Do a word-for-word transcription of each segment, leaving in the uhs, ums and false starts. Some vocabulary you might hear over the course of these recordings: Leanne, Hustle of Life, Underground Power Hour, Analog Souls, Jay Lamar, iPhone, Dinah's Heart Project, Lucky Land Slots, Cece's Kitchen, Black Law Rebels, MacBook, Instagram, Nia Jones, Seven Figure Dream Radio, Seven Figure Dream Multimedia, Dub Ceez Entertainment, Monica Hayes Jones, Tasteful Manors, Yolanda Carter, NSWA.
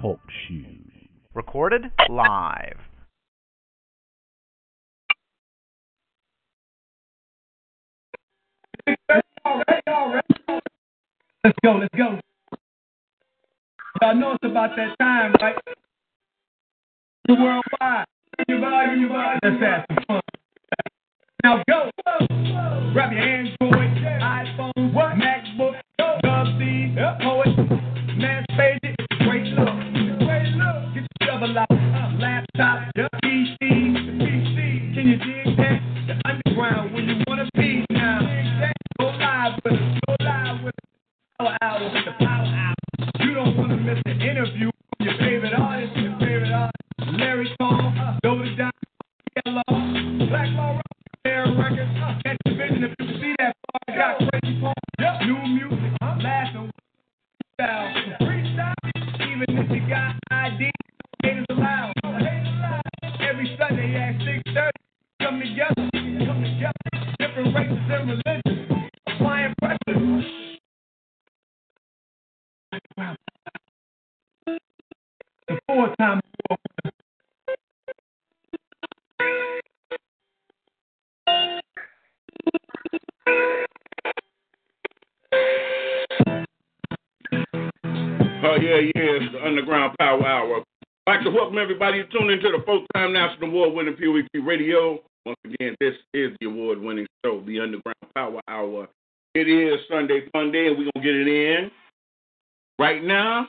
Talk shoes. Recorded live. Let's go, let's go. Y'all know it's about that time, right? The worldwide. You vibe, you vibe. Let's have some fun. Now go. Grab your Android, iPhone, what? MacBook, go. Dub Ceez, yep. Poet, Manspages, great look. Great look. Get your shovel out. Uh, laptop, yep. P C, P C. Can you dig that? The underground when you want to be now. Dig that. Go live with us. Go live with us. Power hour, the power hour. You don't want to miss an interview from your favorite artist, your favorite artist, Larry Cole, Dota Don, Yellow, Black Law Rebels, Air Records, that's the vision. If you see that, I got crazy punk, new music, laughing, freestyle, freestyle, even if you got I D, haters allowed, every Sunday at six thirty, come together, come together, different races and religions, applying pressure. The four-time Oh, yeah, yeah, it's the Underground Power Hour. I'd like to welcome everybody to tune into the fourth-time national award-winning P O E P Radio. Once again, this is the award-winning show, the Underground Power Hour. It is Sunday Fun Day, and we're going to get it in. Right now,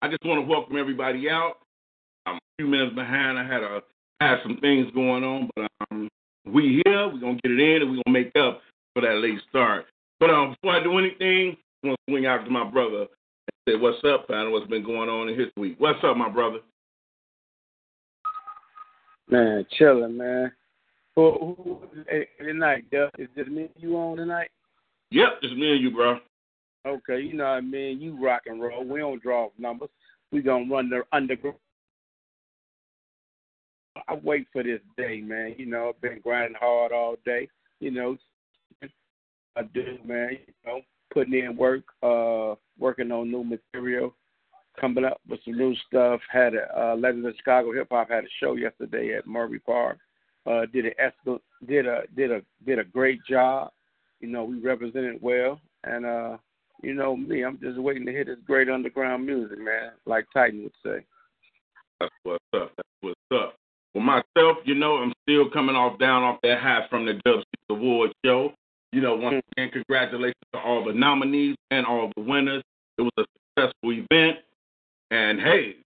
I just want to welcome everybody out. I'm a few minutes behind. I had a had some things going on, but um, we here. We're going to get it in, and we're going to make up for that late start. But um, before I do anything, I want to swing out to my brother and say, what's up? I know what's been going on in his week. What's up, my brother? Man, chilling, man. Who, who, hey, tonight, Duff, is it me and you on tonight? Yep, it's me and you, bro. Okay, you know what I mean? You rock and roll. We don't draw numbers. We going to run the underground. I wait for this day, man. You know, I've been grinding hard all day. You know, I do, man. You know, putting in work, uh, working on new material, coming up with some new stuff. Had a uh, Legends of Chicago Hip Hop had a show yesterday at Murray Park. Uh, did a did a did a did a great job. You know, we represented well, and uh. You know me, I'm just waiting to hear this great underground music, man, like Titan would say. That's what's up. That's what's up. Well, myself, you know, I'm still coming off down off that high from the Dub Ceez Award show. You know, once mm-hmm. again, congratulations to all the nominees and all the winners. It was a successful event. And, hey,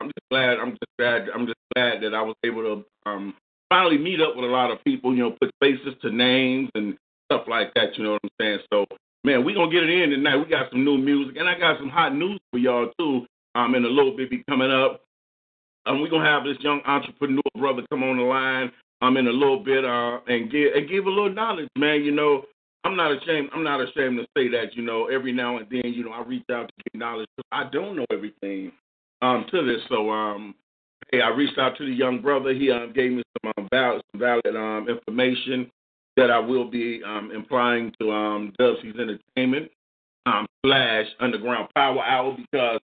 I'm just glad I'm just glad, I'm just glad that I was able to um, finally meet up with a lot of people, you know, put faces to names and stuff like that, you know what I'm saying? So, man, we're going to get it in tonight. We got some new music, and I got some hot news for y'all, too, um, in a little bit be coming up. Um, we're going to have this young entrepreneur brother come on the line um, in a little bit uh, and, give, and give a little knowledge, man. You know, I'm not ashamed. I'm not ashamed to say that, you know, every now and then, you know, I reach out to get knowledge. I don't know everything um, to this, so, um, hey, I reached out to the young brother. He um, gave me some um, valid, some valid um, information that I will be um, implying to um, Dub Ceez Entertainment um, slash Underground Power Hour, because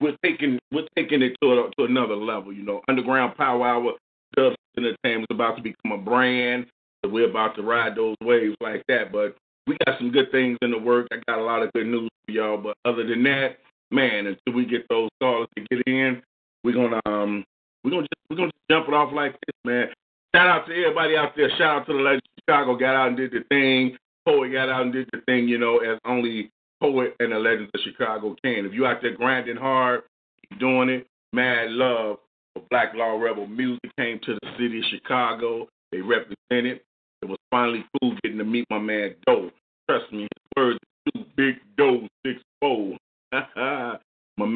we're taking we're taking it to a, to another level. You know, Underground Power Hour, Dub Ceez Entertainment is about to become a brand. So we're about to ride those waves like that. But we got some good things in the works. I got a lot of good news for y'all. But other than that, man, until we get those callers to get in, we're gonna um, we're gonna just, we're gonna just jump it off like this, man. Shout out to everybody out there. Shout out to the Legends of Chicago. Got out and did the thing. Poet got out and did the thing, you know, as only Poet and the Legends of Chicago can. If you out there grinding hard, keep doing it. Mad love for Black Law Rebel music came to the city of Chicago. They represented. It was finally cool getting to meet my man Doe. Trust me, his words are too big. Doe, six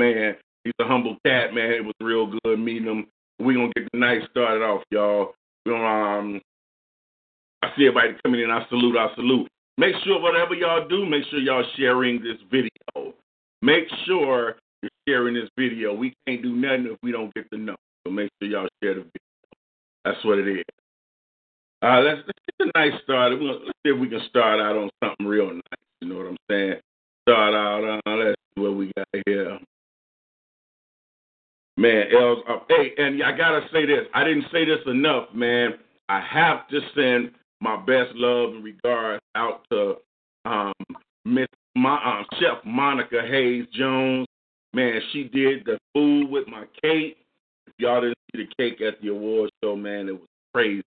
man. He's a humble cat, man. It was real good meeting him. We're going to get the night started off, y'all. We're gonna, um, I see everybody coming in. I salute, I salute. Make sure whatever y'all do, make sure y'all sharing this video. Make sure you're sharing this video. We can't do nothing if we don't get the know. So make sure y'all share the video. That's what it is. Uh, let's, let's get the night started. We're gonna, let's see if we can start out on something real nice. You know what I'm saying? Start out. Uh, let's see what we got here. Man, L's up. Hey, and I gotta say this. I didn't say this enough, man. I have to send my best love and regards out to um, Miss Ma, um, Chef Monica Hayes Jones. Man, she did the food with my cake. If y'all didn't see the cake at the award show, man, it was crazy.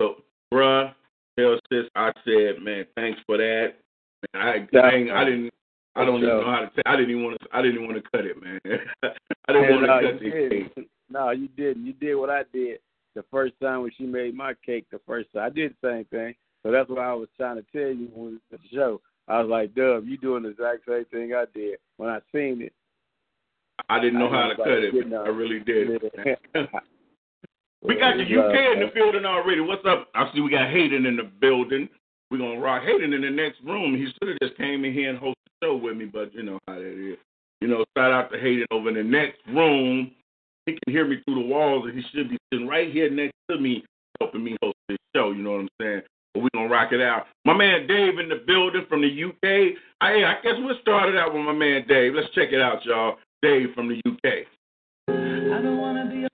So, bruh, tell sis, I said, man, thanks for that. Man, I, dang, I didn't. I don't even know how to. T- I didn't even want to. I didn't even want to cut it, man. I didn't want to cut the cake. No, you didn't. You did what I did the first time when she made my cake. The first time I did the same thing. So that's what I was trying to tell you when the show. I was like, Dub, you doing the exact same thing I did when I seen it. I didn't know I how to cut it. it. I really did. We got the U K in the building already. What's up? I see we got Hayden in the building. We're going to rock Hayden in the next room. He should have just came in here and hosted the show with me, but you know how that is. You know, shout out to Hayden over in the next room. He can hear me through the walls, and he should be sitting right here next to me helping me host this show. You know what I'm saying? But we're going to rock it out. My man Dave in the building from the U K. I, I guess we'll start it out with my man Dave. Let's check it out, y'all. Dave from the U K. I don't want to be a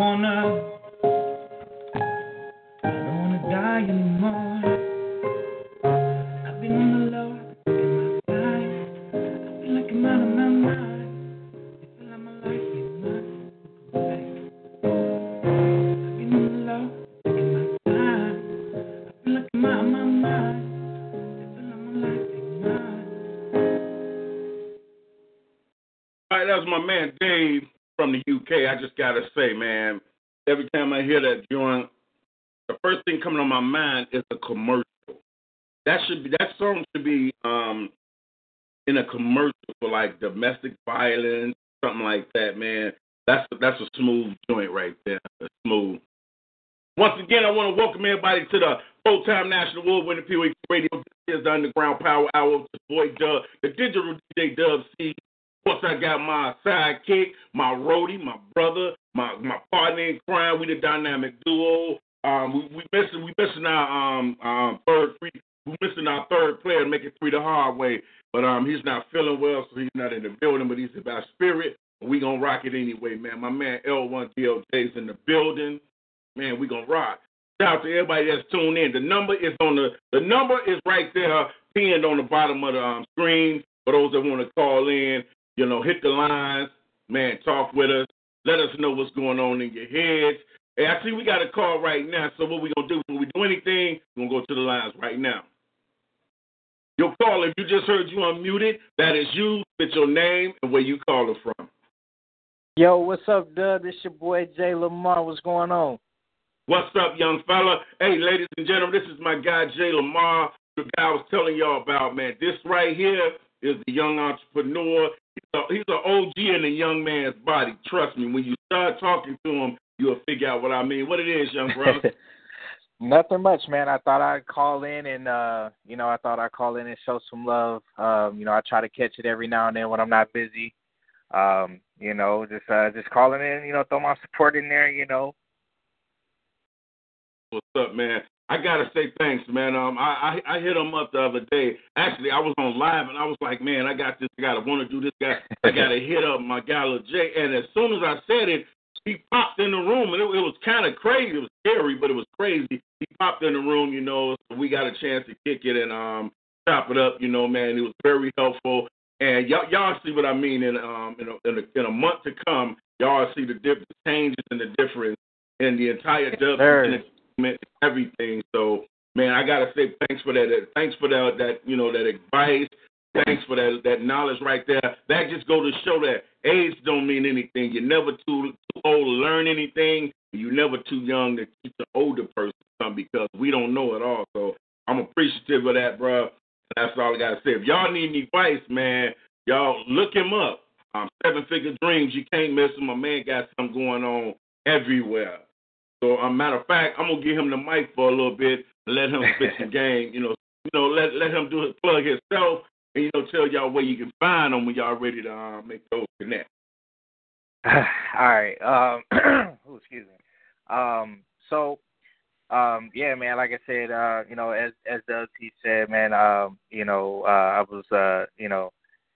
wanna, I don't wanna die anymore. I've been on the low, I've been my life. I feel like I'm out of my mind. I feel like my life is mine. I've been on the low, I've been my time. I feel like I'm out of my mind. That was my man Dave from the U K. I just gotta say, man, every time I hear that joint, the first thing coming on my mind is a commercial. That should be that song should be um, in a commercial for like domestic violence, something like that, man. That's that's a smooth joint right there. That's smooth. Once again, I want to welcome everybody to the full-time National Award-winning P O X Radio. This is the Underground Power Hour. It's your boy Dub, the digital D J Dub Ceez. Of course, I got my sidekick, my roadie, my brother, my, my partner in crime. We the dynamic duo. Um, we, we missing we missing our um, um third we missing our third player to make it three the hard way. But um, he's not feeling well, so he's not in the building. But he's about spirit. We gonna rock it anyway, man. My man L one D L J's in the building. Man, we gonna rock. Shout out to everybody that's tuned in. The number is on the the number is right there, pinned on the bottom of the um, screen for those that want to call in. You know, hit the lines, man, talk with us. Let us know what's going on in your heads. Hey, I see we got a call right now, so what we going to do, when we do anything, we're going to go to the lines right now. Your call, if you just heard you unmuted, that is you, with your name and where you calling from. Yo, what's up, Dub? It's your boy Jay Lamar. What's going on? What's up, young fella? Hey, ladies and gentlemen, this is my guy Jay Lamar, the guy I was telling y'all about, man. This right here is the young entrepreneur. So he's an O G in a young man's body. Trust me, when you start talking to him, you'll figure out what I mean. What it is, young brother? Nothing much, man. I thought I'd call in and, uh, you know, I thought I'd call in and show some love. Um, you know, I try to catch it every now and then when I'm not busy. Um, you know, just uh, just calling in, you know, throw my support in there, you know. What's up, man? I got to say thanks, man. Um, I, I I hit him up the other day. Actually, I was on live, and I was like, man, I got this. I got to want to do this guy. I got to hit up my guy, Lil Jay. And as soon as I said it, he popped in the room, and it, it was kind of crazy. It was scary, but it was crazy. He popped in the room, you know. So we got a chance to kick it and um chop it up, you know, man. It was very helpful. And y'all, y'all see what I mean in, um, in, a, in, a, in a month to come. Y'all see the, diff- the changes and the difference in the entire dub. Everything. So, man, I gotta say thanks for that. Thanks for that. That you know that advice. Thanks for that. That knowledge right there. That just go to show that age don't mean anything. You're never too too old to learn anything. You're never too young to teach an older person something because we don't know it all. So I'm appreciative of that, bro. That's all I gotta say. If y'all need any advice, man, y'all look him up. Um, Seven Figure Dreams. You can't miss him. My man got something going on everywhere. So, um, matter of fact, I'm gonna give him the mic for a little bit and let him fix the game. You know, you know, let let him do his plug himself, and you know, tell y'all where you can find him when y'all ready to uh, make those connect. All right. Um, oh, excuse me. Um, so, um, yeah, man. Like I said, uh, you know, as as Doug T said, man, um, you know, uh, I was, uh, you know,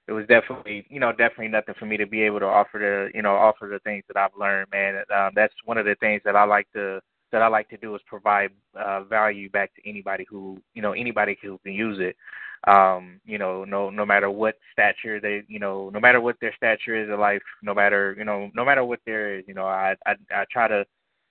it was definitely, you know, definitely nothing for me to be able to offer the, you know, offer the things that I've learned, man. Um, that's one of the things that I like to, that I like to do is provide uh, value back to anybody who, you know, anybody who can use it. Um, you know, no, no matter what stature they, you know, no matter what their stature is in life, no matter, you know, no matter what there is, you know, I, I, I try to,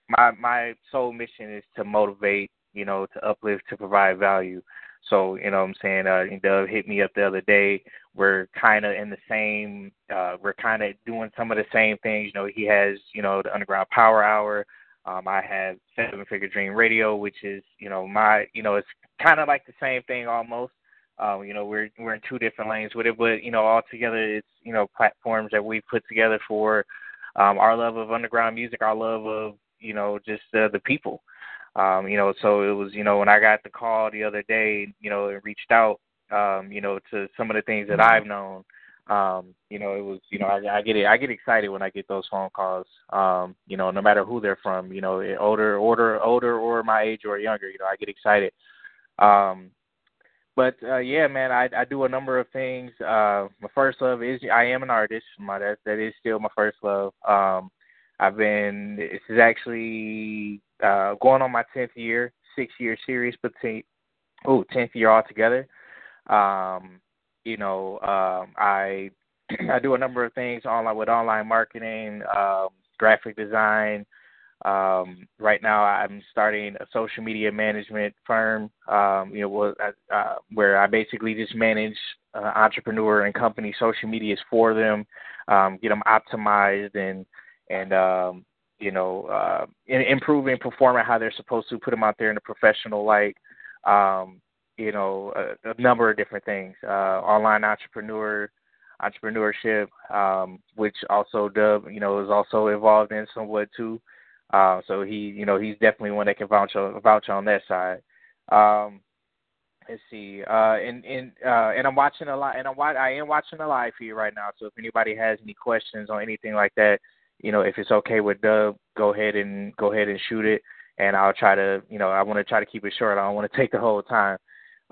my, my sole mission is to motivate, you know, to uplift, to provide value. So, you know what I'm saying, uh, Dub hit me up the other day. We're kind of in the same, uh, we're kind of doing some of the same things. You know, he has, you know, the Underground Power Hour. Um, I have Seven Figure Dream Radio, which is, you know, my, you know, it's kind of like the same thing almost. Uh, you know, we're we're in two different lanes with it. But, you know, all together it's, you know, platforms that we put together for um, our love of underground music, our love of, you know, just uh, the people. Um, you know, so it was, you know, when I got the call the other day, you know, and reached out, um, you know, to some of the things that I've known, um, you know, it was, you know, I, I get it. I get excited when I get those phone calls, um, you know, no matter who they're from, you know, older, older, older or my age or younger, you know, I get excited. Um, but, uh, yeah, man, I, I do a number of things. Uh, my first love is I am an artist. My, that, that is still my first love. Um, I've been, this is actually uh, going on my tenth year, six-year series, but ten, oh, tenth year altogether. Um, you know, um, I I do a number of things online with online marketing, um, graphic design. Um, right now, I'm starting a social media management firm. Um, you know, uh, where I basically just manage uh, entrepreneur and company social medias for them, um, get them optimized and and um, you know, uh, improving, performing how they're supposed to, put them out there in a professional light. Um, you know, a, a number of different things. Uh, online entrepreneur. entrepreneurship, um, which also Dub, you know, is also involved in somewhat too. Uh, so he, you know, he's definitely one that can vouch on, vouch on that side. Um, let's see. Uh, and, and, uh, and I'm watching a lot and I'm, I am watching a live feed right now. So if anybody has any questions on anything like that, you know, if it's okay with Dub, go ahead and go ahead and shoot it. And I'll try to, you know, I want to try to keep it short. I don't want to take the whole time.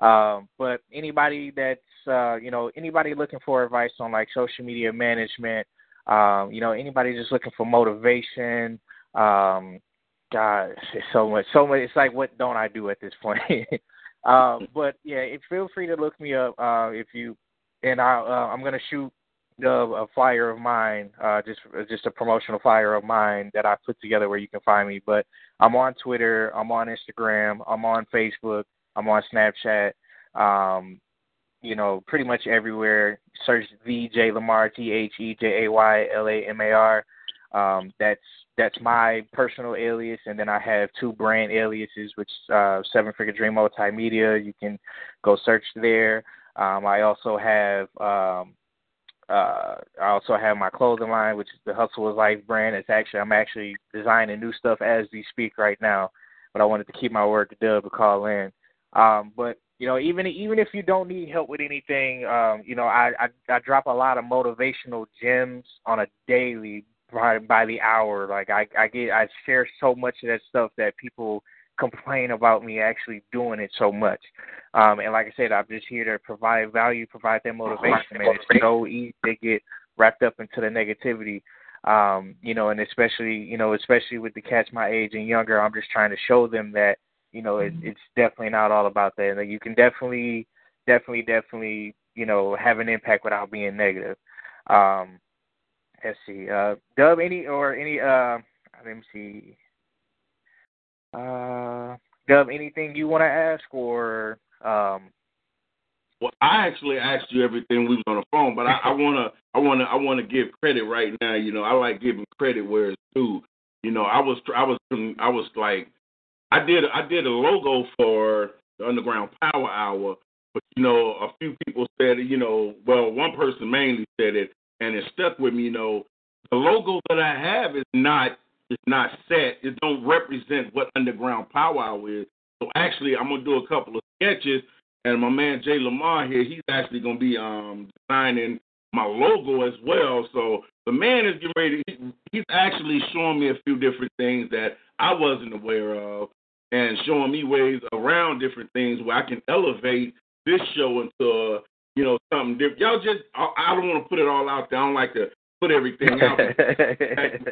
Um, but anybody that's, uh, you know, anybody looking for advice on like social media management, um, you know, anybody just looking for motivation, um, God, it's so much, so much. It's like, what don't I do at this point? um, but yeah, it, feel free to look me up. Uh, if you, and I, uh, I'm going to shoot a, a flyer of mine, uh, just, just a promotional flyer of mine that I put together where you can find me, but I'm on Twitter, I'm on Instagram, I'm on Facebook. I'm on Snapchat, um, you know, pretty much everywhere. Search the Jay Lamar, T H E J A Y L A M A R. Um, that's that's my personal alias, and then I have two brand aliases, which uh, Seven Figure Dream Multimedia. You can go search there. Um, I also have um, uh, I also have my clothing line, which is the Hustle of Life brand. It's actually I'm actually designing new stuff as we speak right now, but I wanted to keep my word to Dub to call in. Um, but, you know, even even if you don't need help with anything, um, you know, I, I, I drop a lot of motivational gems on a daily, by, by the hour. Like I, I get I share so much of that stuff that people complain about me actually doing it so much. Um, and like I said, I'm just here to provide value, provide that motivation. And it's so easy to get wrapped up into the negativity. Um, you know, and especially, you know, especially with the cats my age and younger, I'm just trying to show them that, you know, it, it's definitely not all about that. Like you can definitely, definitely, definitely, you know, have an impact without being negative. Um, let's see, uh, Dub, any or any, uh, let me see, uh, Dub, anything you want to ask or? Um... Well, I actually asked you everything we was on the phone, but I, I wanna, I wanna, I wanna give credit right now. You know, I like giving credit where it's due. You know, I was, I was, I was like. I did I did a logo for the Underground Power Hour, but, you know, a few people said, you know, well, one person mainly said it, and it stuck with me, you know, the logo that I have is not is not set. It don't represent what Underground Power Hour is. So, actually, I'm going to do a couple of sketches, and my man Jay Lamar here, he's actually going to be um, designing my logo as well. So, the man is getting ready. He, he's actually showing me a few different things that I wasn't aware of, and showing me ways around different things where I can elevate this show into, you know, something different. Y'all just, I don't want to put it all out there. I don't like to put everything out there.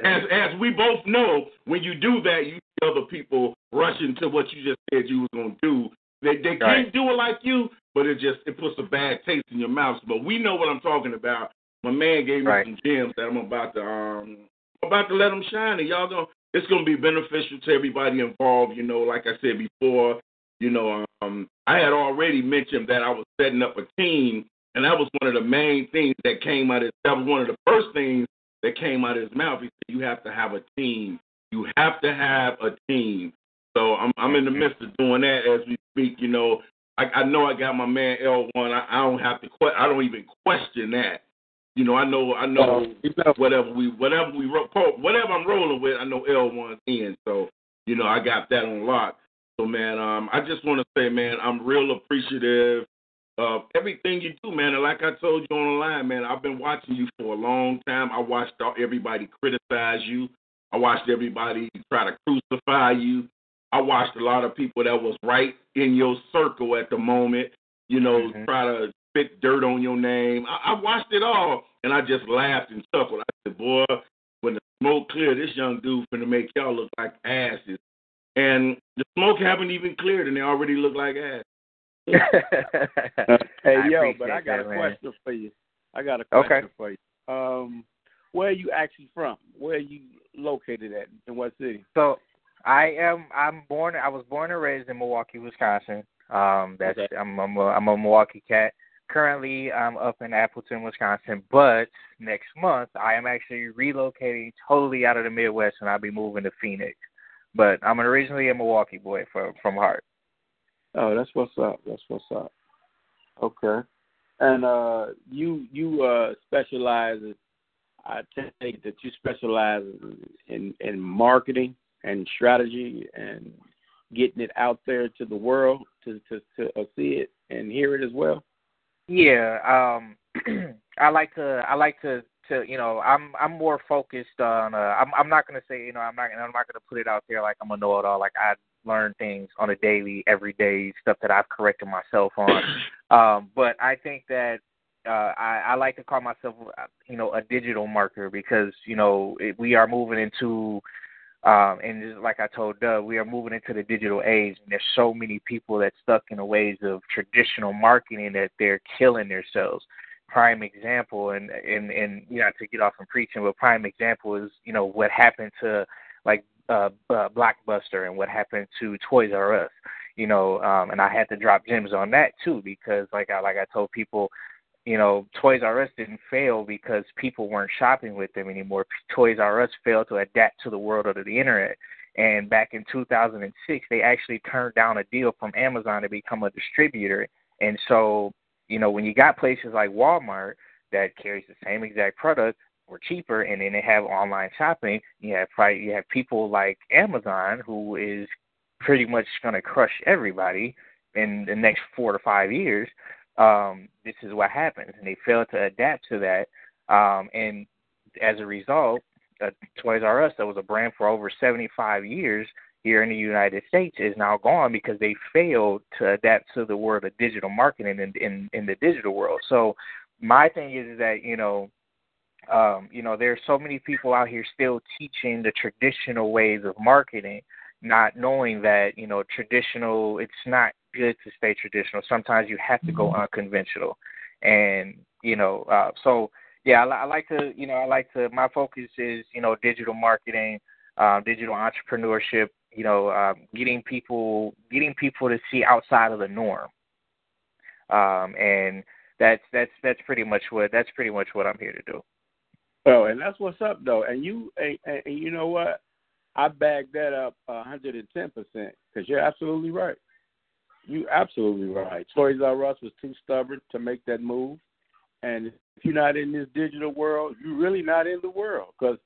as, as we both know, when you do that, you see other people rushing to what you just said you was going to do. They, they can't right. do it like you, but it just, it puts a bad taste in your mouth. But we know what I'm talking about. My man gave me right. some gems that I'm about to, um, I'm about to let them shine, and y'all going to, it's going to be beneficial to everybody involved, you know, like I said before, you know, um, I had already mentioned that I was setting up a team, and that was one of the main things that came out of, that was one of the first things that came out of his mouth. He said, you have to have a team. You have to have a team. So I'm I'm in the midst of doing that as we speak, you know. I, I know I got my man L one. I, I don't have to, que- I don't even question that. You know, I know, I know uh, whatever we, whatever we, whatever I'm rolling with, I know L one's in. So, you know, I got that on lock. So, man, um, I just want to say, man, I'm real appreciative of everything you do, man. And like I told you on the line, man, I've been watching you for a long time. I watched everybody criticize you. I watched everybody try to crucify you. I watched a lot of people that was right in your circle at the moment, you know, mm-hmm. try to spit dirt on your name. I, I watched it all, and I just laughed and chuckled. I said, boy, When the smoke cleared, this young dude finna make y'all look like asses. And the smoke haven't even cleared, and they already look like ass. Hey, I yo, but I got that, a man. question for you. I got a question okay. for you. Um, where are you actually from? Where are you located at? In what city? So I am. I'm born. I was born and raised in Milwaukee, Wisconsin. Um, that's okay. I'm, I'm, a, I'm a Milwaukee cat. Currently, I'm up in Appleton, Wisconsin, but next month I am actually relocating totally out of the Midwest, and I'll be moving to Phoenix. But I'm originally a Milwaukee boy from, from heart. Oh, that's what's up. That's what's up. Okay. And uh, you you uh, specialize, I think that you specialize in, in marketing and strategy and getting it out there to the world to, to, to see it and hear it as well. Yeah, um, I like to. I like to, to. You know, I'm. I'm more focused on. Uh, I'm. I'm not gonna say. You know, I'm not. I'm not gonna put it out there like I'm a know-it-all. Like I learn things on a daily, everyday stuff that I've corrected myself on. um, but I think that uh, I, I like to call myself, you know, a digital marketer because you know it, we are moving into. Um, and just like I told Doug, we are moving into the digital age, and there's so many people that's stuck in the ways of traditional marketing that they're killing themselves. Prime example, and, and, and you know, to get off from preaching, but prime example is, you know, what happened to, like, uh, uh, Blockbuster and what happened to Toys R Us, you know, um, and I had to drop gems on that, too, because, like I, like I told people, you know, Toys R Us didn't fail because people weren't shopping with them anymore. Toys R Us failed to adapt to the world of the internet. And back in two thousand six, they actually turned down a deal from Amazon to become a distributor. And so, you know, when you got places like Walmart that carries the same exact product or cheaper, and then they have online shopping, you have probably, you have people like Amazon who is pretty much going to crush everybody in the next four to five years. Um, this is what happens, and they failed to adapt to that. Um, and as a result, uh, Toys R Us, that was a brand for over seventy-five years here in the United States, is now gone because they failed to adapt to the world of digital marketing in, in, in the digital world. So my thing is that, you know, um, you know, there are so many people out here still teaching the traditional ways of marketing, not knowing that, you know, traditional, it's not good to stay traditional. Sometimes you have to go unconventional, and you know. Uh, so yeah, I, I like to, you know, I like to. My focus is, you know, digital marketing, uh, digital entrepreneurship. You know, um, getting people, getting people to see outside of the norm. Um, and that's that's that's pretty much what that's pretty much what I'm here to do. Oh, and that's what's up though. And you, and, and you know what? I bagged that up one hundred ten percent because you're absolutely right. You're absolutely right. Toys R Us was too stubborn to make that move. And if you're not in this digital world, you're really not in the world because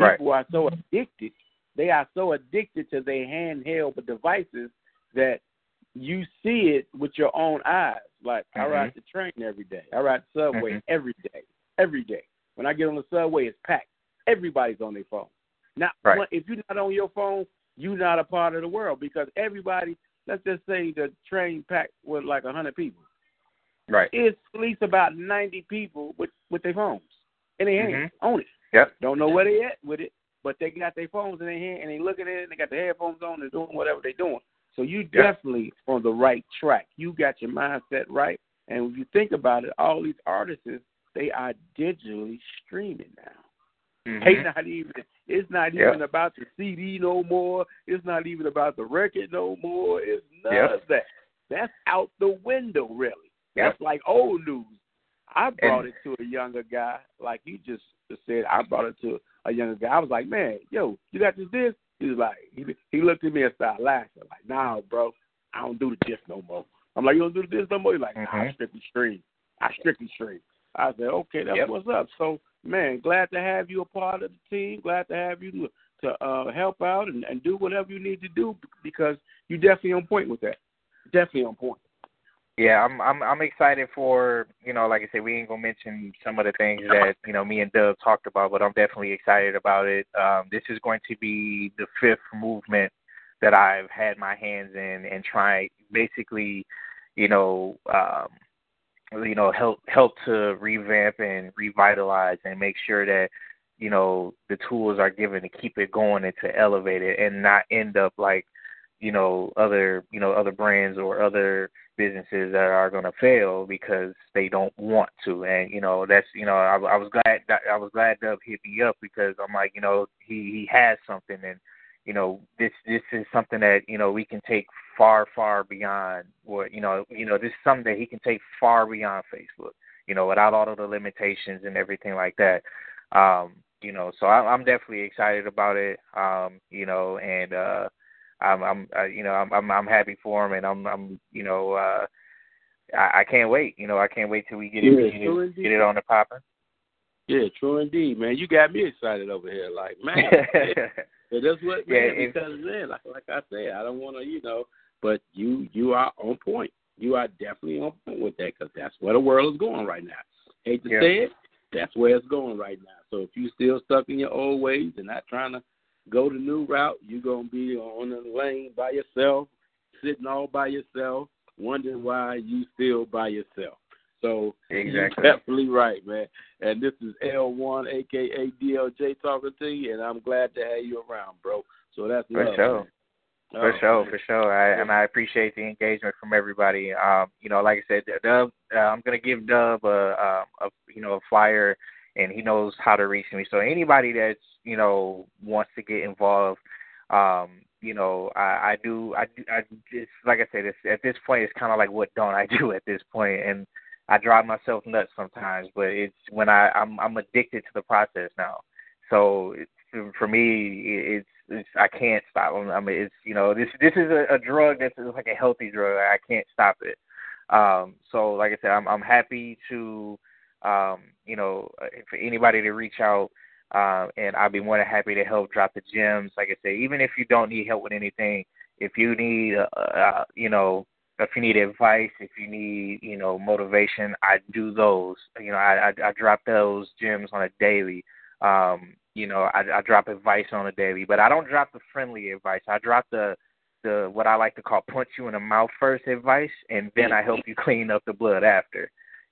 people right. are so addicted. They are so addicted to their handheld devices that you see it with your own eyes. Like, mm-hmm. I ride the train every day. I ride the subway mm-hmm. every day. Every day. When I get on the subway, it's packed. Everybody's on their phone. Not right. one, if you're not on your phone, you're not a part of the world because everybody – let's just say the train packed with like one hundred people. Right. It's at least about ninety people with, with their phones in their hands mm-hmm. on it. Yep. Don't know where they at with it, but they got their phones in their hand and they looking at it and they got their headphones on and doing whatever they're doing. So you yep. definitely on the right track. You got your mindset right. And when you think about it, all these artists, they are digitally streaming now. Mm-hmm. They not even... It's not even yep. about the C D no more. It's not even about the record no more. It's none yep. of that. That's out the window, really. Yep. That's like old news. I brought and, it to a younger guy, like you just said. I brought it to a younger guy. I was like, man, yo, you got this disc? He was like, he, he looked at me and started laughing. I'm like, nah, bro, I don't do the disc no more. I'm like, you don't do the disc no more? He's like, nah, mm-hmm. I strictly stream. I strictly stream. I said, okay, that's yep. what's up. So, man, glad to have you a part of the team. Glad to have you to uh, help out and, and do whatever you need to do because you're definitely on point with that. Definitely on point. Yeah, I'm I'm, I'm excited for, you know, like I said, we ain't going to mention some of the things that, you know, me and Dub talked about, but I'm definitely excited about it. Um, this is going to be the fifth movement that I've had my hands in and try basically, you know, um, you know, help help to revamp and revitalize and make sure that you know, the tools are given to keep it going and to elevate it and not end up like, you know, other, you know, other brands or other businesses that are going to fail because they don't want to. And, you know, that's, you know, I, I was glad I was glad Dub hit me up because I'm like, you know, he, he has something. And, you know, this this is something that, you know, we can take far, far beyond what, you know, you know, this is something that he can take far beyond Facebook, you know, without all of the limitations and everything like that. Um, you know, so I, I'm definitely excited about it, um, you know, and, uh, I'm, I'm uh, you know, I'm, I'm, I'm happy for him, and I'm, I'm, you know, uh, I, I can't wait, you know, I can't wait till we get yeah, it, get it, get it on the poppin'. Yeah, true indeed, man. You got me excited over here, like, man. So that's what, man. Yeah, because and, man, like, like I said, I don't want to, you know, but you, you are on point. You are definitely on point with that, because that's where the world is going right now. Hate to yeah. say it, that's where it's going right now. So if you still stuck in your old ways and not trying to go the new route, you're going to be on the lane by yourself, sitting all by yourself, wondering why you still by yourself. So exactly. You're definitely right, man. And this is L one, a k a. D L J, talking to you, and I'm glad to have you around, bro. So that's For love, sure. For oh, sure, man. for sure. I, and I appreciate the engagement from everybody. Um, you know, like I said, Dub, uh, I'm going to give Dub a, a, a, you know, a flyer, and he knows how to reach me. So anybody that's, you know, wants to get involved, um, you know, I, I do, I, I just, like I said, it's, at this point, it's kind of like, what don't I do at this point? And I drive myself nuts sometimes, but it's when I, I'm, I'm addicted to the process now. So it's, for me, it's, it's, I can't stop. I mean, it's, you know, this, this is a, a drug that's like a healthy drug. I can't stop it. Um, so like I said, I'm, I'm happy to, um, you know, for anybody to reach out. Uh, and I'd be more than happy to help drop the gems. Like I say, even if you don't need help with anything, if you need, uh, uh, you know, if you need advice, if you need, you know, motivation, I do those. You know, I I, I drop those gems on a daily. Um, you know, I, I drop advice on a daily, but I don't drop the friendly advice. I drop the the what I like to call punch you in the mouth first advice, and then I help you clean up the blood after.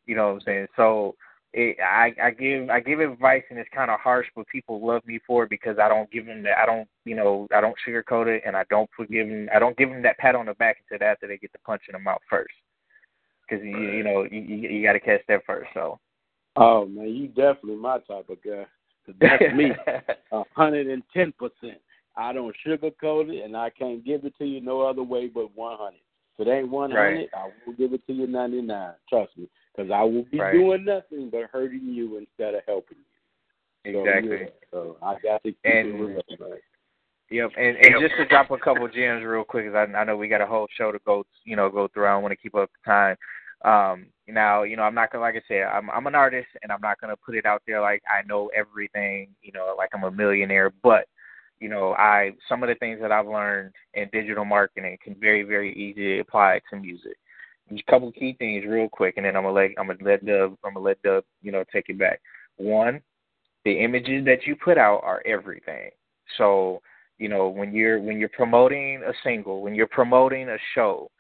You know what I'm saying? So. It, I, I give I give advice, and it's kind of harsh, but people love me for it because I don't give them that I don't you know I don't sugarcoat it, and I don't forgive them I don't give them that pat on the back until after they get the punch in the mouth first, because you, you know you, you got to catch that first. So oh man, you definitely my type of guy. That's me, a hundred and ten percent. I don't sugarcoat it, and I can't give it to you no other way but one hundred. If it ain't one hundred, right. I will give it to you ninety-nine. Trust me, because I will be right. doing nothing but hurting you instead of helping you. So, exactly. Yeah, so I got to keep and, it real. Right? Yep. And, and just to drop a couple gems real quick, because I, I know we got a whole show to go, you know, go through. I don't want to keep up the time. Um, now, you know, I'm not gonna, like I said, I'm, I'm an artist, and I'm not gonna put it out there like I know everything, you know, like I'm a millionaire, but. You know, I some of the things that I've learned in digital marketing can very, very easily apply to music. There's a couple of key things real quick, and then I'm gonna let I'm gonna let Dub I'm gonna let Dub you know take it back. One, the images that you put out are everything. So you know when you're when you're promoting a single, when you're promoting a show,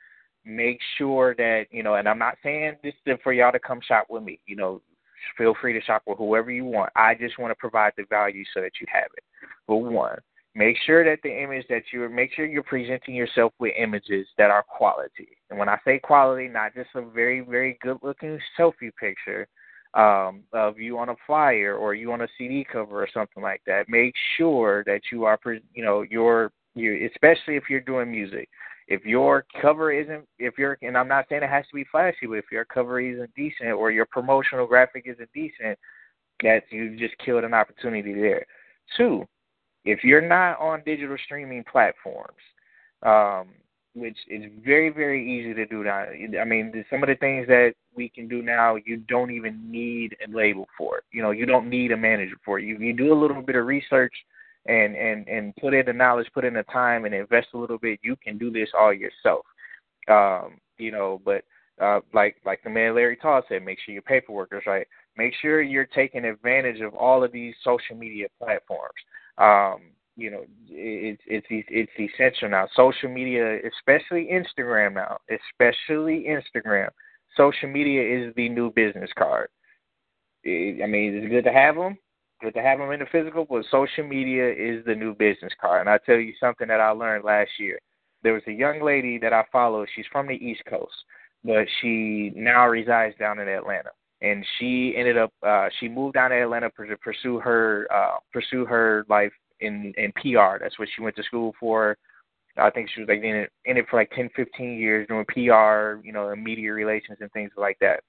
make sure that you know. And I'm not saying this is for y'all to come shop with me. You know, feel free to shop with whoever you want. I just want to provide the value so that you have it. But one. Make sure that the image that you're, make sure you're presenting yourself with images that are quality. And when I say quality, not just a very, very good-looking selfie picture um, of you on a flyer or you on a C D cover or something like that. Make sure that you are, you know, your, your, especially if you're doing music. If your cover isn't, if you're, and I'm not saying it has to be flashy, but if your cover isn't decent or your promotional graphic isn't decent, that you just killed an opportunity there. Two. If you're not on digital streaming platforms, um, which is very, very easy to do now. I mean, some of the things that we can do now, you don't even need a label for it. You know, you don't need a manager for it. You you do a little bit of research and, and, and put in the knowledge, put in the time, and invest a little bit. You can do this all yourself, um, you know, but uh, like like the man Larry Todd said, make sure your paperwork is right. Make sure you're taking advantage of all of these social media platforms. Um, you know, it's it's it's essential now. Social media, especially Instagram now, especially Instagram. Social media is the new business card. It, I mean, it's good to have them, good to have them in the physical, but social media is the new business card. And I tell you something that I learned last year. There was a young lady that I follow. She's from the East Coast, but she now resides down in Atlanta. And she ended up, uh, she moved down to Atlanta to pursue her, uh, pursue her life in, in P R. That's what she went to school for. I think she was like in it, in it for like ten, fifteen years doing P R, you know, and media relations and things like that.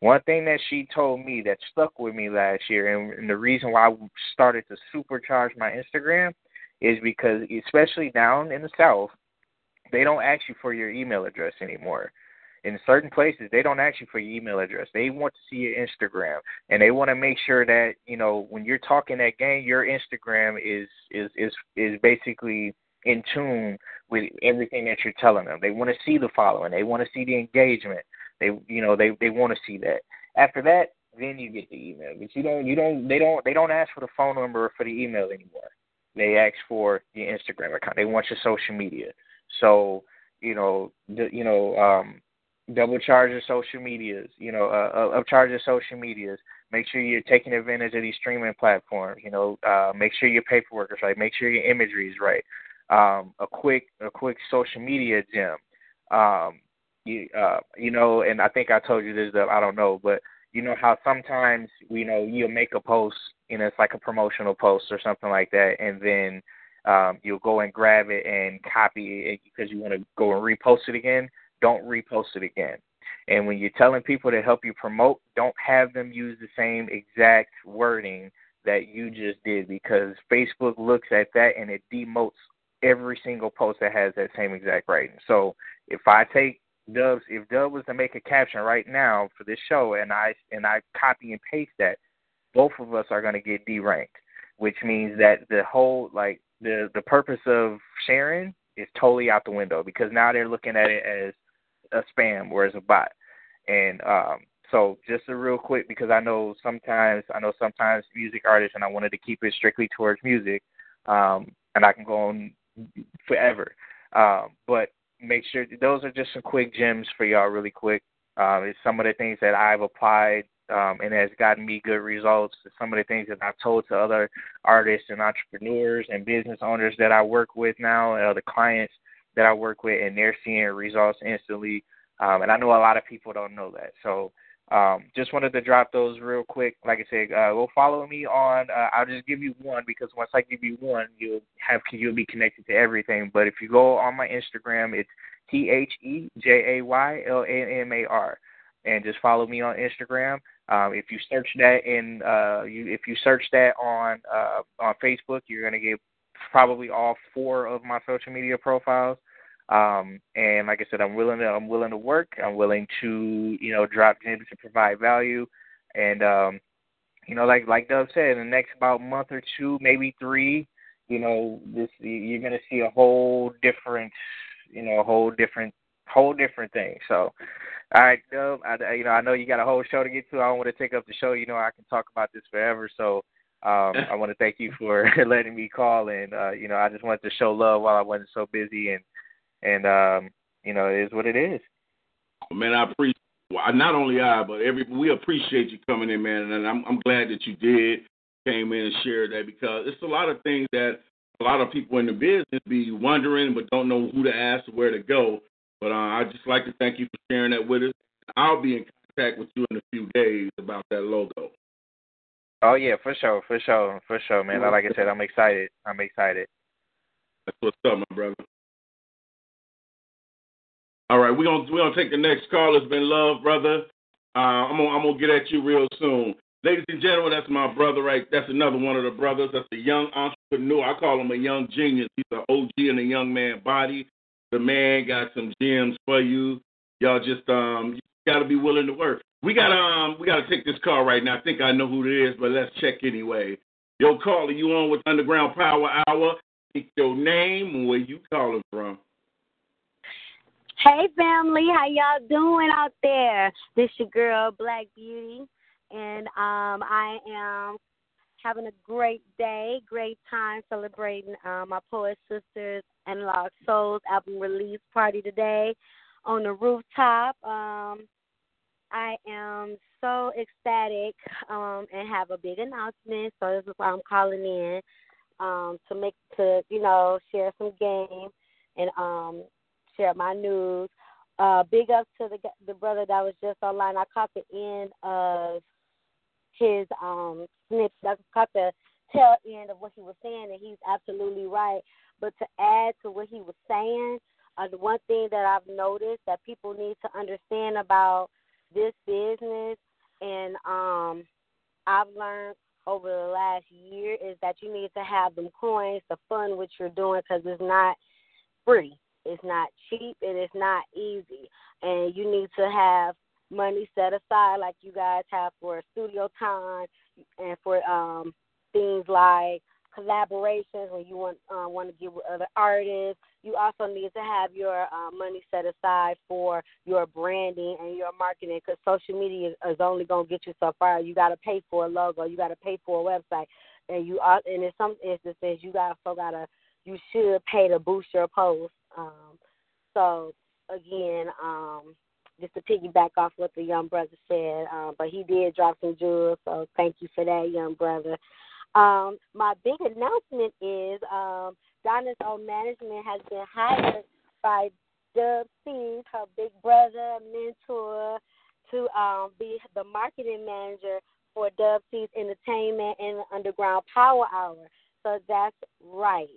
One thing that she told me that stuck with me last year, and, and the reason why I started to supercharge my Instagram is because, especially down in the South, they don't ask you for your email address anymore. In certain places, they don't ask you for your email address. They want to see your Instagram, and they want to make sure that, you know, when you're talking that game, your Instagram is is is, is basically in tune with everything that you're telling them. They want to see the following. They want to see the engagement. They, you know, they, they want to see that. After that, then you get the email. But you don't you don't they don't they don't ask for the phone number or for the email anymore. They ask for your Instagram account. They want your social media. So, you know, the, you know, um, double charge your social medias, you know, uh, upcharge your social medias. Make sure you're taking advantage of these streaming platforms. You know, uh, make sure your paperwork is right. Make sure your imagery is right. Um, a quick, a quick social media gem. Um, you, uh, you know, and I think I told you this, I don't know, but you know how sometimes, you know, you'll make a post and it's like a promotional post or something like that, and then um, you'll go and grab it and copy it because you want to go and repost it again. Don't repost it again. And when you're telling people to help you promote, don't have them use the same exact wording that you just did, because Facebook looks at that and it demotes every single post that has that same exact writing. So if I take Dub's, if Dub was to make a caption right now for this show and I and I copy and paste that, both of us are going to get deranked, which means that the whole, like, the, the purpose of sharing is totally out the window, because now they're looking at it as a spam or as a bot. And um, so just a real quick, because I know sometimes I know sometimes music artists, and I wanted to keep it strictly towards music, um, and I can go on forever. Um, but make sure those are just some quick gems for y'all really quick. Um, it's some of the things that I've applied um, and has gotten me good results. It's some of the things that I've told to other artists and entrepreneurs and business owners that I work with now, and other clients that I work with, and they're seeing results instantly. Um, and I know a lot of people don't know that. So um, just wanted to drop those real quick. Like I said, uh, go follow me on, uh, I'll just give you one, because once I give you one, you'll have, you'll be connected to everything. But if you go on my Instagram, it's T H E J A Y L A M A R. And just follow me on Instagram. Um, if you search that in, uh, you, if you search that on, uh, on Facebook, you're going to get probably all four of my social media profiles. Um, and like I said, I'm willing to, I'm willing to work. I'm willing to, you know, drop gems to provide value. And, um, you know, like, like Dove said, in the next about month or two, maybe three, you know, this, you're going to see a whole different, you know, a whole different, whole different thing. So, all right, Dove, I, you know, I know you got a whole show to get to. I don't want to take up the show. You know, I can talk about this forever. So, Um, I want to thank you for letting me call, and, uh, you know, I just wanted to show love while I wasn't so busy, and, and um, you know, it is what it is. Man, I appreciate, well, not only I, but every, we appreciate you coming in, man, and I'm, I'm glad that you did, came in and shared that, because it's a lot of things that a lot of people in the business be wondering but don't know who to ask or where to go, but uh, I'd just like to thank you for sharing that with us. I'll be in contact with you in a few days about that logo. Oh, yeah, for sure, for sure, for sure, man. Like I said, I'm excited. I'm excited. That's what's up, my brother. All right, we're going to take the next call. It's been love, brother. Uh, I'm going I'm to get at you real soon. Ladies and gentlemen, that's my brother, right? That's another one of the brothers. That's a young entrepreneur. I call him a young genius. He's an O G in a young man body. The man got some gems for you. Y'all just um, got to be willing to work. We got um we gotta take this call right now. I think I know who it is, but let's check anyway. Yo, caller, you on with Underground Power Hour? Pick your name and where you calling from. Hey family, how y'all doing out there? This your girl Black Beauty, and um I am having a great day, great time celebrating um, my poet sisters Analog Souls album release party today on the rooftop. Um I am so ecstatic um, and have a big announcement. So this is why I'm calling in um, to make to you know share some game and um, share my news. Uh, big up to the the brother that was just online. I caught the end of his um, snippet. I caught the tail end of what he was saying, and he's absolutely right. But to add to what he was saying, uh, the one thing that I've noticed that people need to understand about this business, and um, I've learned over the last year, is that you need to have them coins to fund what you're doing, because it's not free, it's not cheap, and it's not easy. And you need to have money set aside like you guys have for studio time and for um, things like collaborations when you want uh, want to get with other artists. You also need to have your uh, money set aside for your branding and your marketing, because social media is only going to get you so far. You got to pay for a logo, you got to pay for a website, and you are, and in some instances you got so gotta you should pay to boost your post. Um, so again, um, just to piggyback off what the young brother said, um, but he did drop some jewels, so thank you for that, young brother. Um, my big announcement is um, Dinah's own management has been hired by Dub Ceez, her big brother, mentor, to um, be the marketing manager for Dub Ceez Entertainment and the Underground Power Hour. So that's right.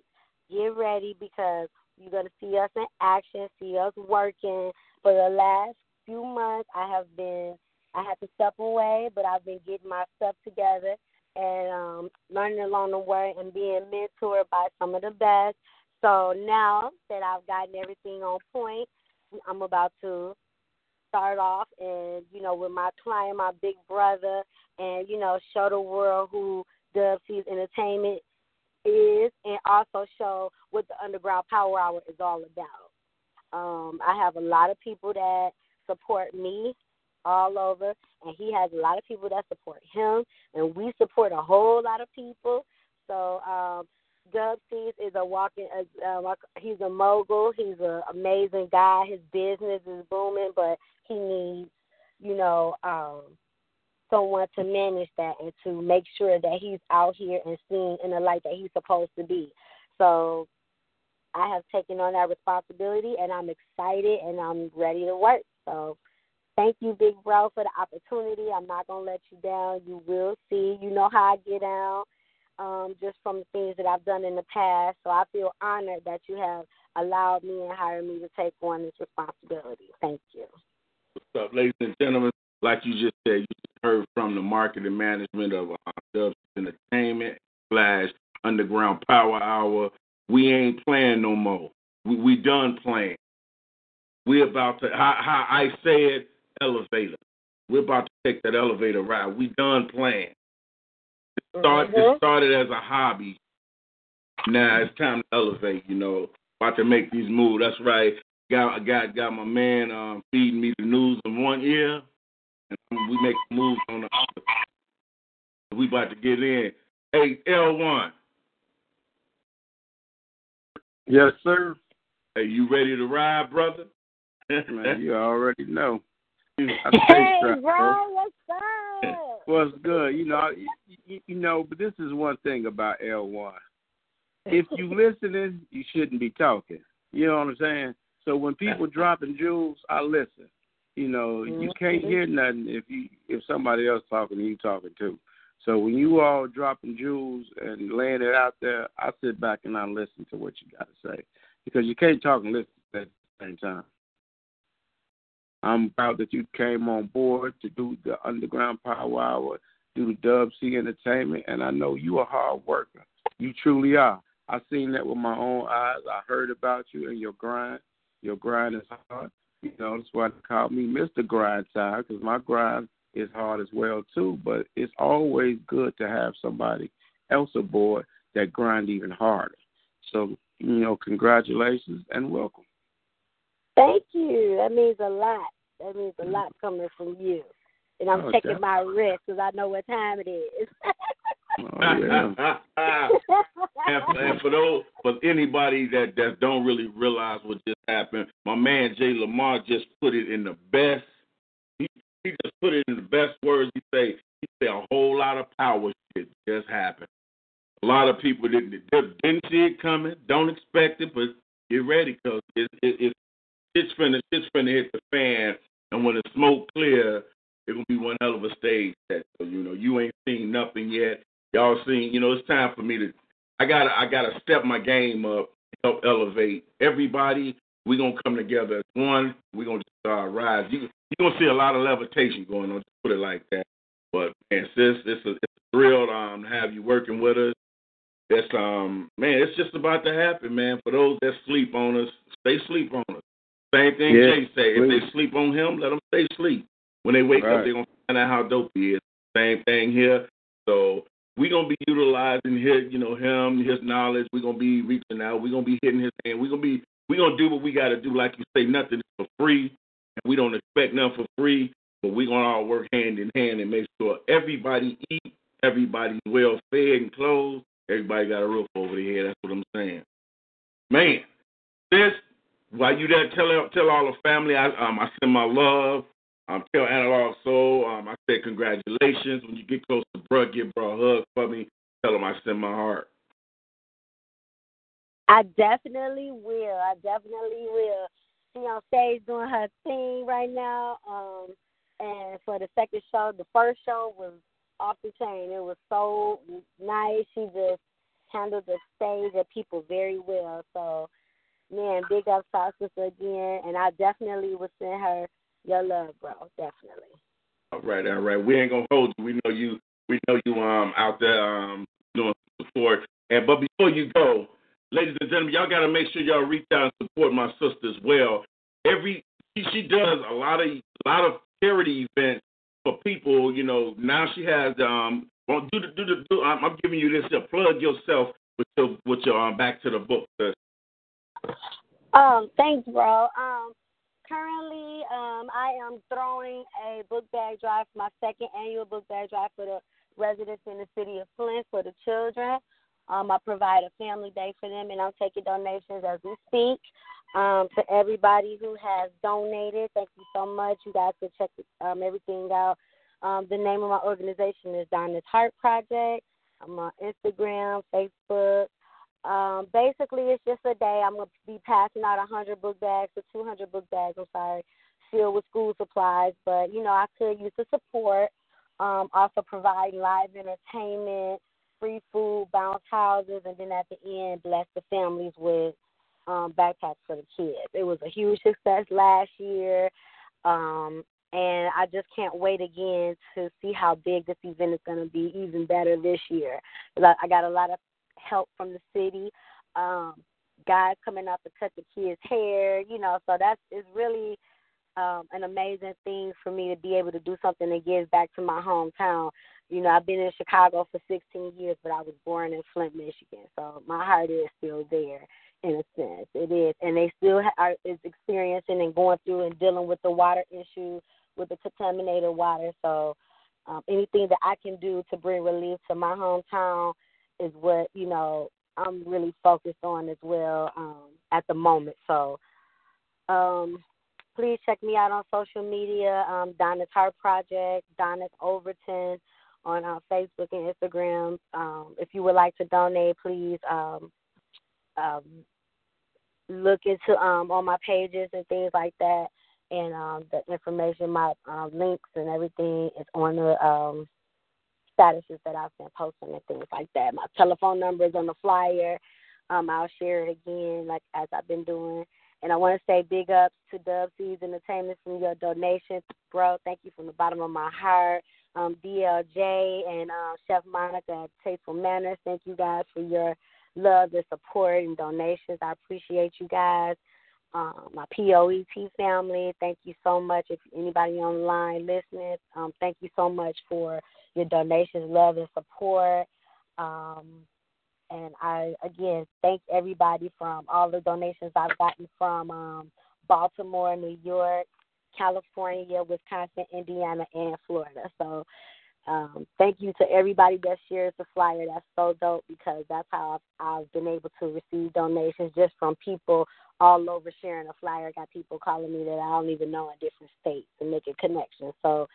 Get ready, because you're going to see us in action, see us working. For the last few months, I have been, I had to step away, but I've been getting my stuff together and um, learning along the way and being mentored by some of the best. So now that I've gotten everything on point, I'm about to start off and, you know, with my client, my big brother, and, you know, show the world who Dub Ceez Entertainment is, and also show what the Underground Power Hour is all about. Um, I have a lot of people that support me all over, and he has a lot of people that support him, and we support a whole lot of people. So um, Dub Ceez is a walking, uh, uh, he's a mogul, he's an amazing guy, his business is booming, but he needs, you know, um, someone to manage that and to make sure that he's out here and seen in the light that he's supposed to be. So I have taken on that responsibility, and I'm excited, and I'm ready to work. So thank you, big bro, for the opportunity. I'm not going to let you down. You will see. You know how I get down, um, just from the things that I've done in the past. So I feel honored that you have allowed me and hired me to take on this responsibility. Thank you. What's up, ladies and gentlemen? Like you just said, you just heard from the marketing management of uh, Dub Ceez Entertainment slash Underground Power Hour. We ain't playing no more. We, we done playing. We about to, how, how I said, elevator. We're about to take that elevator ride. We done playing. It, start, mm-hmm. it started as a hobby. Now it's time to elevate, you know. About to make these moves. That's right. Got got got my man um, feeding me the news in one ear, and we make moves on the other. We about to get in. Hey, L one. Yes, sir. Are you ready to ride, brother? Man, you already know. Hey, so. Bro, what's up? What's good? You know, you, you know, but this is one thing about L one. If you listening, you shouldn't be talking. You know what I'm saying? So when people dropping jewels, I listen. You know, you can't hear nothing if you if somebody else talking and you talking too. So when you all dropping jewels and laying it out there, I sit back and I listen to what you got to say, because you can't talk and listen at the same time. I'm proud that you came on board to do the Underground Power Hour, do the Dub Ceez Entertainment, and I know you a hard worker. You truly are. I seen that with my own eyes. I heard about you and your grind. Your grind is hard. You know, that's why they call me Mister Grind Time, because my grind is hard as well, too. But it's always good to have somebody else aboard that grind even harder. So, you know, congratulations and welcome. Thank you. That means a lot. That means a lot coming from you. And I'm oh, taking God. my risk, because I know what time it is. Oh, yeah. and, for, and for those, for anybody that, that don't really realize what just happened, my man Jay Lamar just put it in the best. He, He just put it in the best words. He say, he say a whole lot of power shit just happened. A lot of people didn't didn't see it coming, don't expect it, but get ready, because it, it, it, it's finna, it's finna hit the fan, and when the smoke clear, it's going to be one hell of a stage set. So, you know, you ain't seen nothing yet. Y'all seen, you know, it's time for me to, I got I gotta step my game up, help elevate everybody. We're going to come together as one. We're going to start rise. You, you're going to see a lot of levitation going on, just put it like that. But, man, sis, it's a, it's a thrill um, to have you working with us. That's, um, man, it's just about to happen, man. For those that sleep on us, stay sleep on us. Same thing yeah, Jay say. Please. If they sleep on him, let them stay sleep. When they wake right. up, they're going to find out how dope he is. Same thing here. So we're going to be utilizing his, you know, him, his knowledge. We're going to be reaching out. We're going to be hitting his hand. We're going to be We're going to do what we got to do. Like you say, nothing is for free, and we don't expect nothing for free, but we're going to all work hand in hand and make sure everybody eats, everybody's well fed and clothed, everybody got a roof over their head. That's what I'm saying. Man, sis, while you there, tell, tell all the family, I, um, I send my love. Um, tell Analog Soul, um, I said congratulations. When you get close to bruh, give bruh a hug for me. Tell him I send my heart. I definitely will. I definitely will. She on stage doing her thing right now. Um, and for the second show, the first show was off the chain. It was so nice. She just handled the stage and people very well. So, man, big up to our sister again. And I definitely will send her your love, bro. Definitely. All right, all right. We ain't gonna hold you. We know you. We know you. Um, out there, um, doing support. And but before you go. Ladies and gentlemen, y'all got to make sure y'all reach out and support my sister as well. Every she, she does a lot of a lot of charity events for people. You know, now she has um. Well, do the do the do. I'm, I'm giving you this here. Plug yourself with your with your um, back to the book. Sis. Um, thanks, bro. Um, currently, um, I am throwing a book bag drive, my second annual book bag drive for the residents in the city of Flint for the children. Um, I provide a family day for them, and I'm taking donations as we speak. Um, to everybody who has donated, thank you so much. You guys can check um, everything out. Um, the name of my organization is Dinah's Heart Project. I'm on Instagram, Facebook. Um, basically, it's just a day. I'm going to be passing out one hundred book bags or two hundred book bags, I'm sorry, filled with school supplies. But, you know, I could use the support, um, also providing live entertainment, free food, bounce houses, and then at the end, bless the families with um, backpacks for the kids. It was a huge success last year, um, and I just can't wait again to see how big this event is going to be, even better this year. I got a lot of help from the city, um, guys coming out to cut the kids' hair, you know, so that's it's really um, an amazing thing for me to be able to do something that gives back to my hometown. You know, I've been in Chicago for sixteen years, but I was born in Flint, Michigan. So my heart is still there, in a sense. It is. And they still are is experiencing and going through and dealing with the water issue, with the contaminated water. So um, anything that I can do to bring relief to my hometown is what, you know, I'm really focused on as well um, at the moment. So um please check me out on social media, um, Dinah's Heart Project, Dinah's Overton, on uh, Facebook and Instagram. Um, if you would like to donate, please um, um, look into um, on my pages and things like that. And um, the information, my uh, links and everything is on the um, statuses that I've been posting and things like that. My telephone number is on the flyer. Um, I'll share it again, like as I've been doing. And I want to say big ups to Dub Ceez Entertainment from your donation, bro. Thank you from the bottom of my heart. Um, D L J and um, Chef Monica at Tasteful Manors, thank you guys for your love and support and donations. I appreciate you guys. Um, my P O E T family, thank you so much. If anybody online listening, um, thank you so much for your donations, love, and support. Um, and I, again, thank everybody from all the donations I've gotten from um, Baltimore, New York, California, Wisconsin, Indiana, and Florida. So Um, thank you to everybody that shares the flyer. That's so dope, because that's how I've, I've been able to receive donations, just from people all over sharing a flyer. I got people calling me that I don't even know in different states and making connections. So,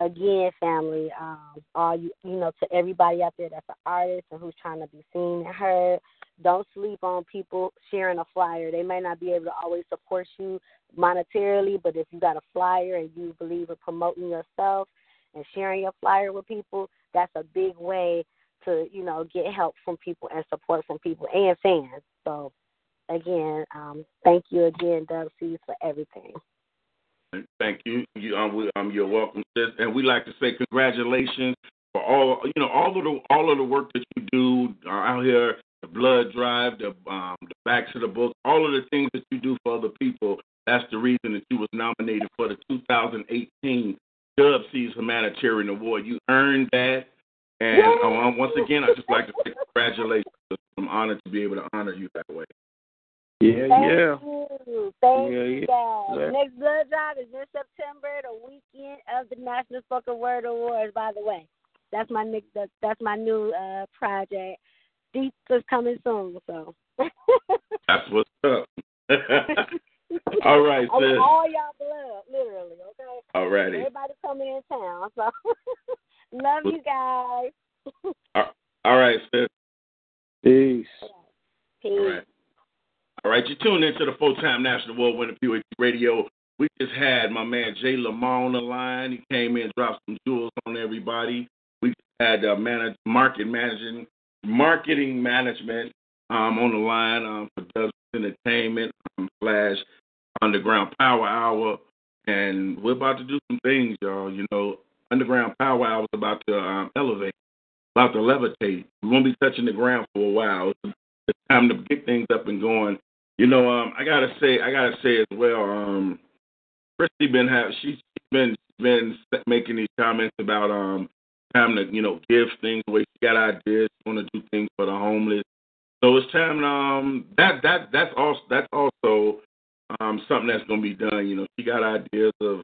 again, family, um, all you you know, to everybody out there that's an artist and who's trying to be seen and heard, don't sleep on people sharing a flyer. They may not be able to always support you monetarily, but if you got a flyer and you believe in promoting yourself and sharing your flyer with people, that's a big way to, you know, get help from people and support from people and fans. So, again, um, thank you again, Dub Ceez, for everything. Thank you. you um, we, um, you're welcome, sis. And we like to say congratulations for all, you know, all of the all of the work that you do uh, out here. The blood drive, the um, the backs of the book, all of the things that you do for other people. That's the reason that you was nominated for the two thousand eighteen Dub Ceez Humanitarian Award. You earned that. And um, once again, I just like to say congratulations. I'm honored to be able to honor you that way. Yeah, Thank yeah. You. Thank yeah, you, guys. Yeah. Next Blood Drive is in September, the weekend of the National Spoken Word Awards, by the way. That's my new, that's my new uh, project. Deep is coming soon, so. That's what's up. All right, sis. All y'all blood, literally, okay? All righty. Everybody coming in town, so. Love you guys. All right, sis. Peace. Peace. All right. All right, you tuned in to the full-time National Award-winning P O H Radio. We just had my man Jay Lamar on the line. He came in, dropped some jewels on everybody. We had uh, manage, market managing, marketing management um, on the line um, for Dub Ceez Entertainment um, slash Underground Power Hour. And we're about to do some things, y'all. You know, Underground Power Hour is about to um, elevate, about to levitate. We won't be touching the ground for a while. It's, it's time to get things up and going. You know, um, I gotta say, I gotta say as well. Um, Christy been have she's been been making these comments about um time to you know give things away. She got ideas. She want to do things for the homeless. So it's time. To, um, that that that's also that's also um something that's gonna be done. You know, she got ideas of.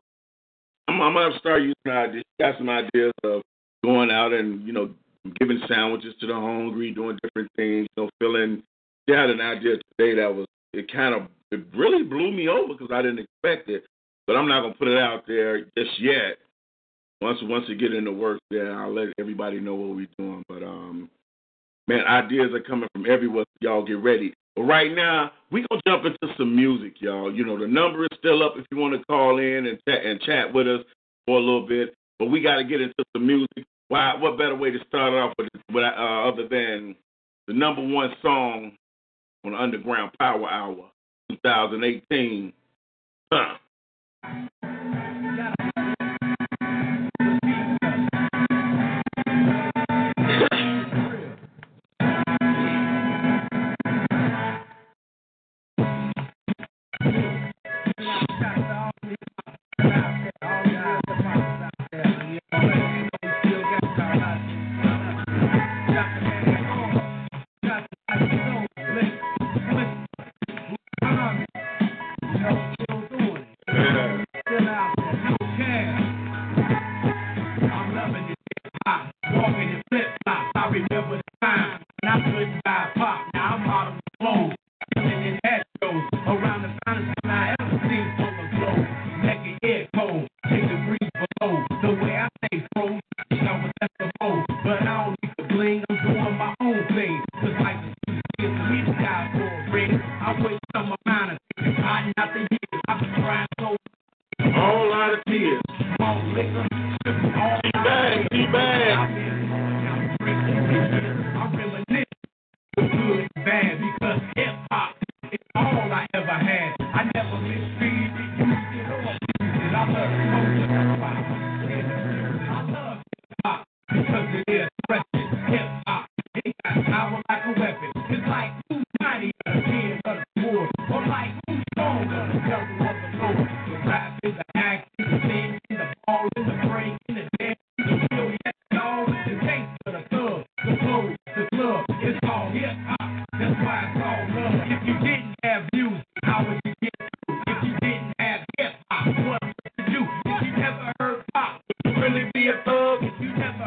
I'm, I'm gonna start using ideas. She got some ideas of going out and you know giving sandwiches to the hungry, doing different things. You know, filling. She had an idea today that was. It kind of, it really blew me over because I didn't expect it. But I'm not going to put it out there just yet. Once once it get into work, then I'll let everybody know what we're doing. But, um, man, ideas are coming from everywhere. Y'all get ready. But right now, we're going to jump into some music, y'all. You know, the number is still up if you want to call in and chat, and chat with us for a little bit. But we got to get into some music. Why? What better way to start it off with, with uh, other than the number one song on the Underground Power Hour twenty eighteen. Huh. If you never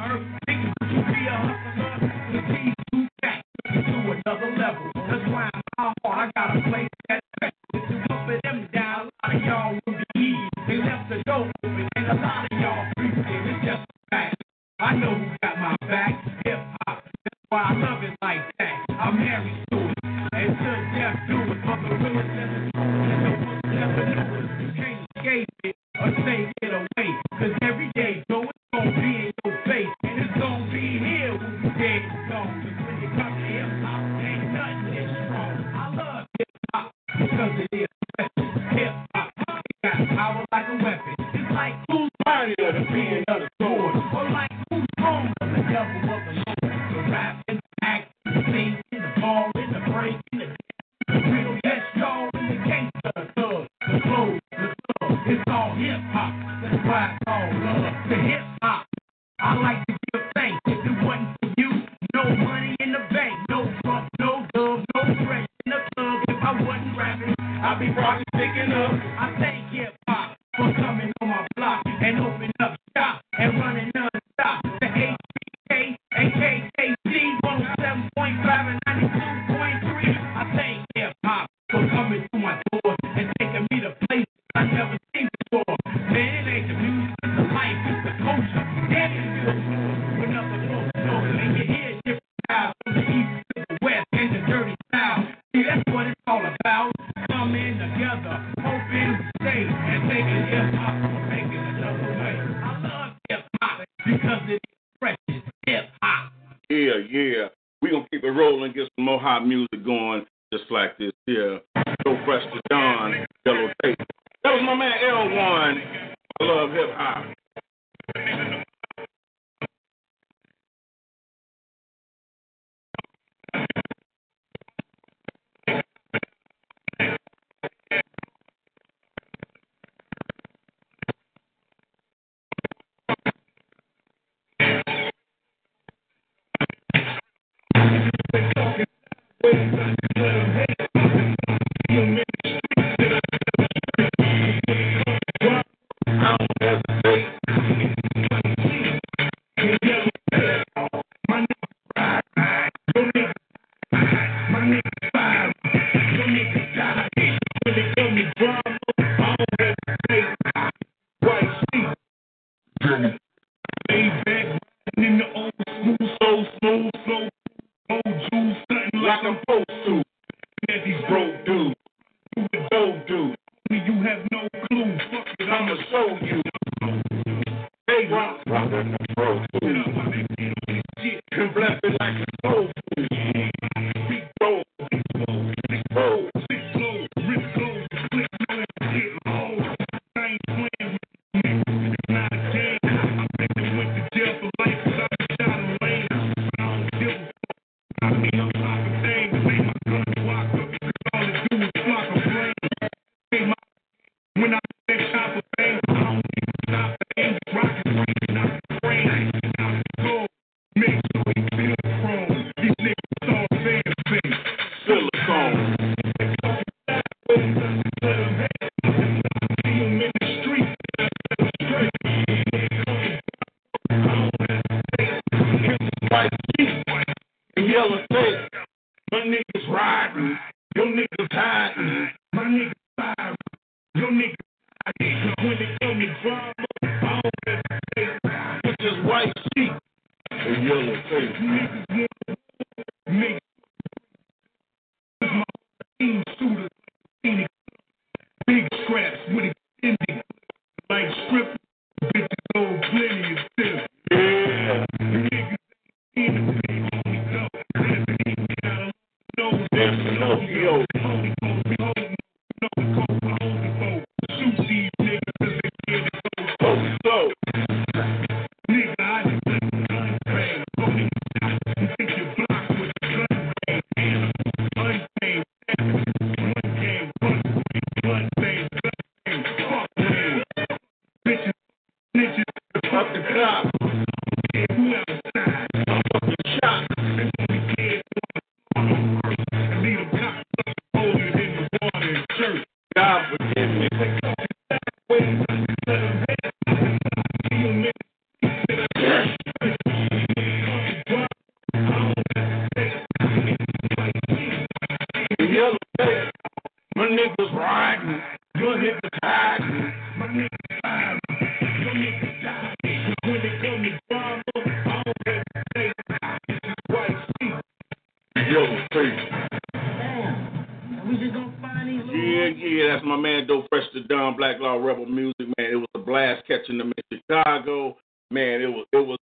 Black Law Rebel music, man. It was a blast catching them in Chicago, man. It was it was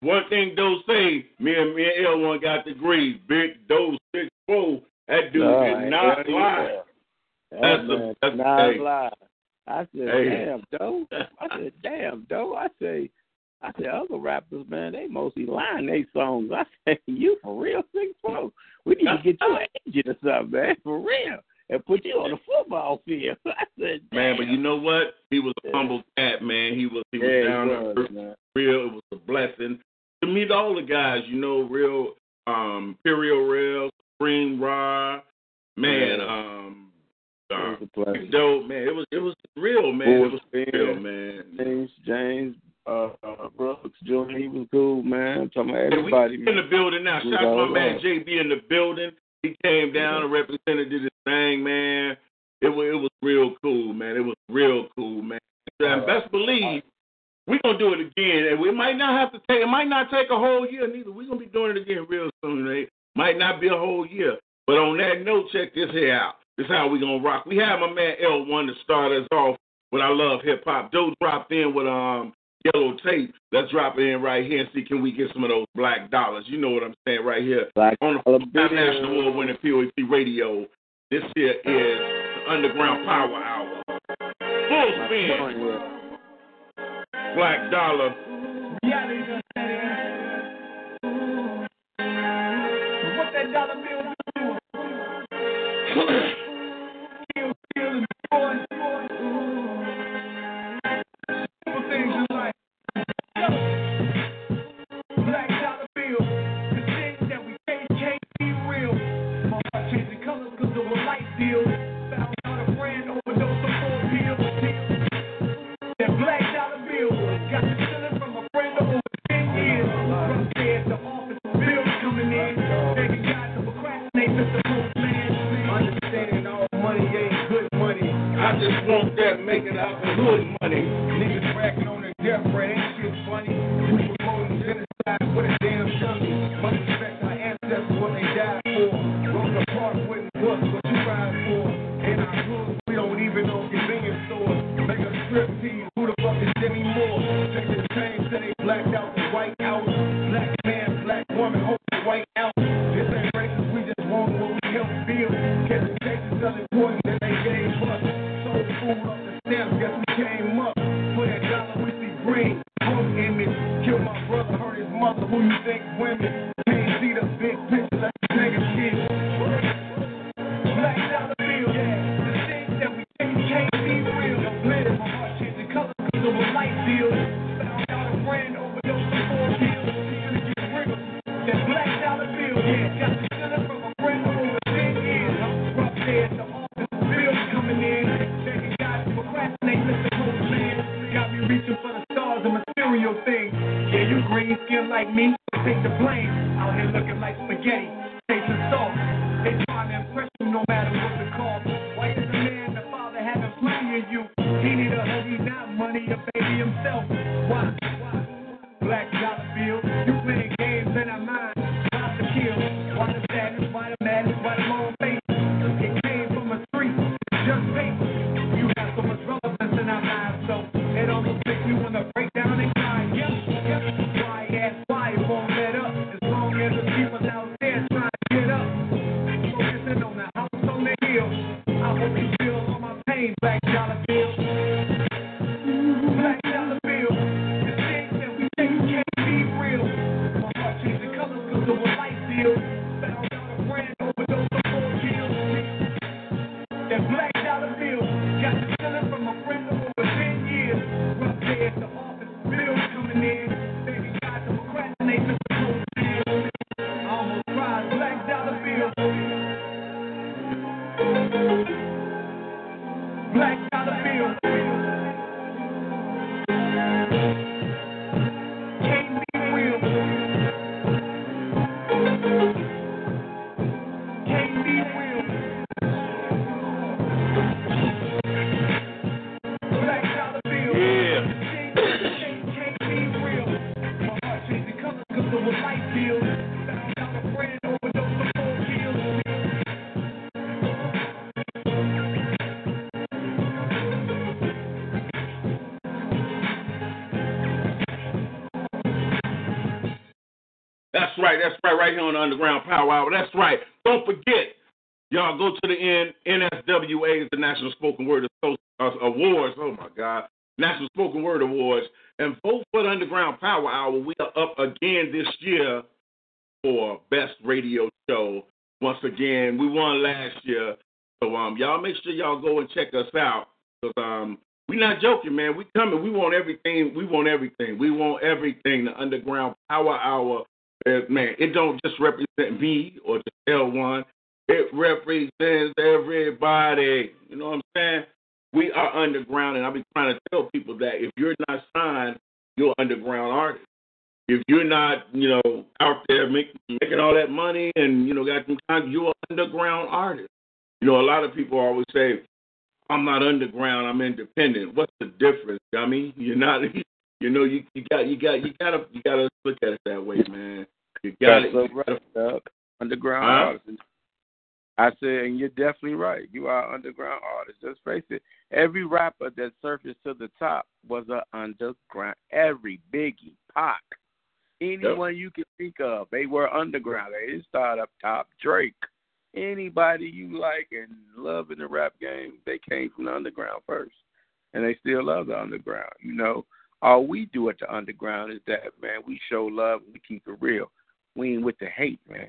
one thing. Those say me and me and L one got degrees. Big Dose six four. That dude no, did not lie. Yeah. That's oh, a, that's nah, hey. I, I said, hey. damn, though. I said, damn, though. I say, I said, other rappers, man, they mostly lying they songs. I said, you for real, six folks. We need to get you an agent or something, man, for real, and put you on the football field. I said, damn. Man, but you know what? He was a humble cat, man. He was, he was yeah, down there. Real, it was a blessing to meet all the guys. You know, real, um, Imperial Rail, Spring Rye, man. Yeah. Um. Uh, it was a dope, man. It was it was real, man. It was real, man. James James uh, uh, Brooks Junior He was cool, man. I'm talking about everybody. Yeah, we in the building now. Shout out to my man J B in the building. He came down and represented, did his thing, man. It was it was real cool, man. It was real cool, man. And best believe we're gonna do it again, and we might not have to take. It might not take a whole year neither. We're gonna be doing it again real soon. Right? Might not be a whole year, but on that note, check this here out. This is how we gonna rock. We have my man L one to start us off with I Love Hip Hop. Dude dropped in with um Yellow Tape. Let's drop it in right here and see can we get some of those black dollars. You know what I'm saying right here. Black on the National Award winning P O E P Radio. This here is the Underground Power Hour. Full spin. Black dollar. What that dollar bill doing? That's right, that's right, right here on the Underground Power Hour. That's right. Don't forget, Y'all go to the end. N S W A is the National Spoken Word Awards. Oh, my God. National Spoken Word Awards. And vote for the Underground Power Hour. We are up again this year for Best Radio Show. Once again, we won last year. So um, y'all make sure y'all go and check us out. Because um, we're not joking, man. We coming. We want everything. We want everything. We want everything. The Underground Power Hour. Uh, man, it don't just represent me or just L one. It represents everybody. You know what I'm saying? We are underground, and I've been trying to tell people that if you're not signed, you're an underground artist. If you're not, you know, out there make, making all that money and, you know, got some time, you're an underground artist. You know, a lot of people always say, I'm not underground, I'm independent. What's the difference, dummy? You're not, you know, you, you got, you got, you got to, you got to look at it that way, man. You got it. So right, gotta, underground huh? artists. I said, and you're definitely right. You are an underground artist. Let's face it. Every rapper that surfaced to the top was an underground. Every Biggie, Pac, anyone yep. you can think of, they were underground. They didn't start up top. Drake, anybody you like and love in the rap game, they came from the underground first, and they still love the underground. You know, all we do at the underground is that, man, we show love and we keep it real. We ain't with the hate, man.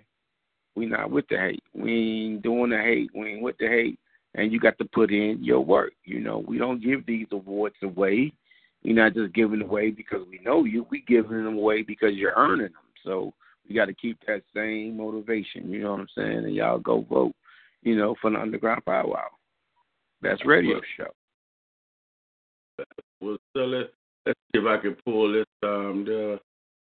We not with the hate. We ain't doing the hate. We ain't with the hate. And you got to put in your work. You know, we don't give these awards away. We're not just giving away because we know you. We giving them away because you're earning them. So we got to keep that same motivation. You know what I'm saying? And y'all go vote, you know, for the Underground Power Hour. That's radio show. Well, so let's, let's see if I can pull this. Um, the,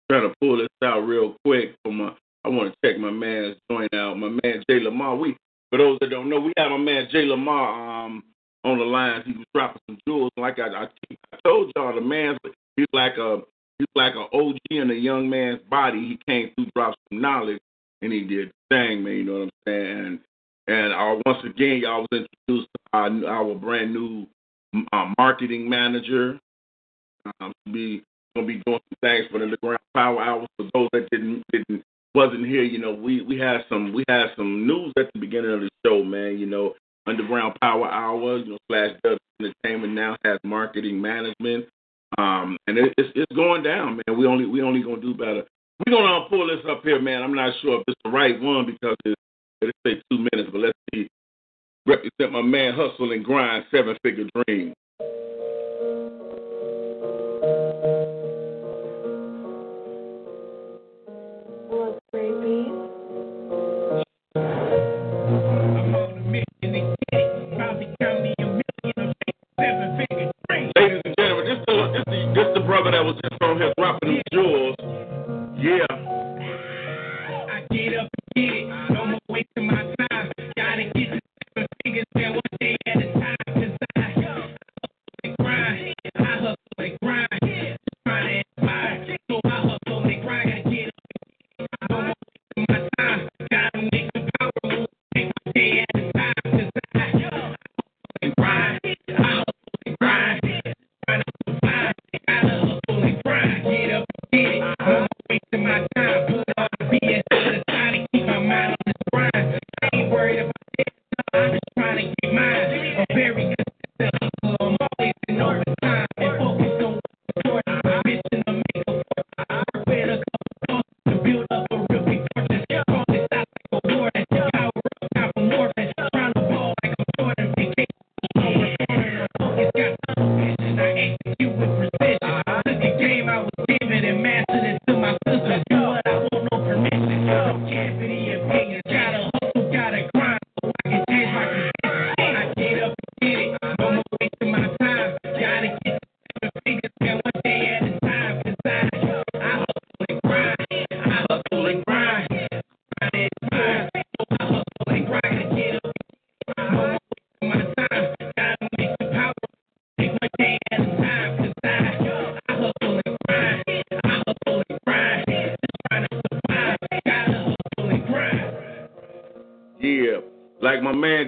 trying to pull this out real quick for my. I want to check my man's joint out. My man Jay Lamar. We, for those that don't know, we had my man Jay Lamar um, on the line. He was dropping some jewels. Like I, I, I told y'all, the man's he's like a he's like an O G in a young man's body. He came through, dropped some knowledge, and he did the thing, man. You know what I'm saying? And, and uh, once again, y'all was introduced to our, our brand new uh, marketing manager. Um, be gonna be doing some things for the Underground Power Hour. For those that didn't didn't. wasn't here, you know, we, we had some we had some news at the beginning of the show, man, you know, Underground Power Hour, you know, slash Dub Entertainment now has marketing management. Um and it, it's it's going down, man. We only we only gonna do better. We're gonna pull this up here, man. I'm not sure if it's the right one because it it takes two minutes, but let's see. Represent my man Hustle and Grind, Seven Figure Dream. That was just on here dropping them jewels. Yeah. I get up and get it. No more wasting my time. Gotta get the seven figures down one day at a time. Cause I hustle and grind. I hustle and grind. Just trying to inspire. So I hustle and grind. Gotta get up and get it. No more wasting my time. Gotta make the power move. Take one day at a time. Cause I hustle and grind. I hustle and grind. Trying to survive. Gotta hustle.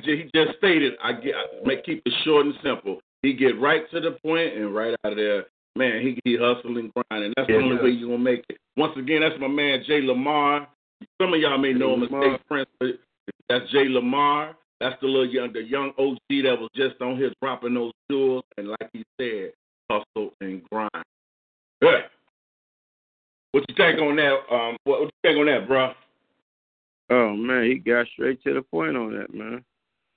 He just stated, I get, I keep it short and simple. He get right to the point and right out of there. Man, he, he hustle and grind, and that's yeah, the only yeah. way you're going to make it. Once again, that's my man, Jay Lamar. Some of y'all may know him as Fake Prince, but That's Jay Lamar. That's the little young, the young O G that was just on here dropping those jewels. And like he said, hustle and grind. Yeah. What you think on that? Um, what, what you think on that, bro? Oh man, he got straight to the point on that, man.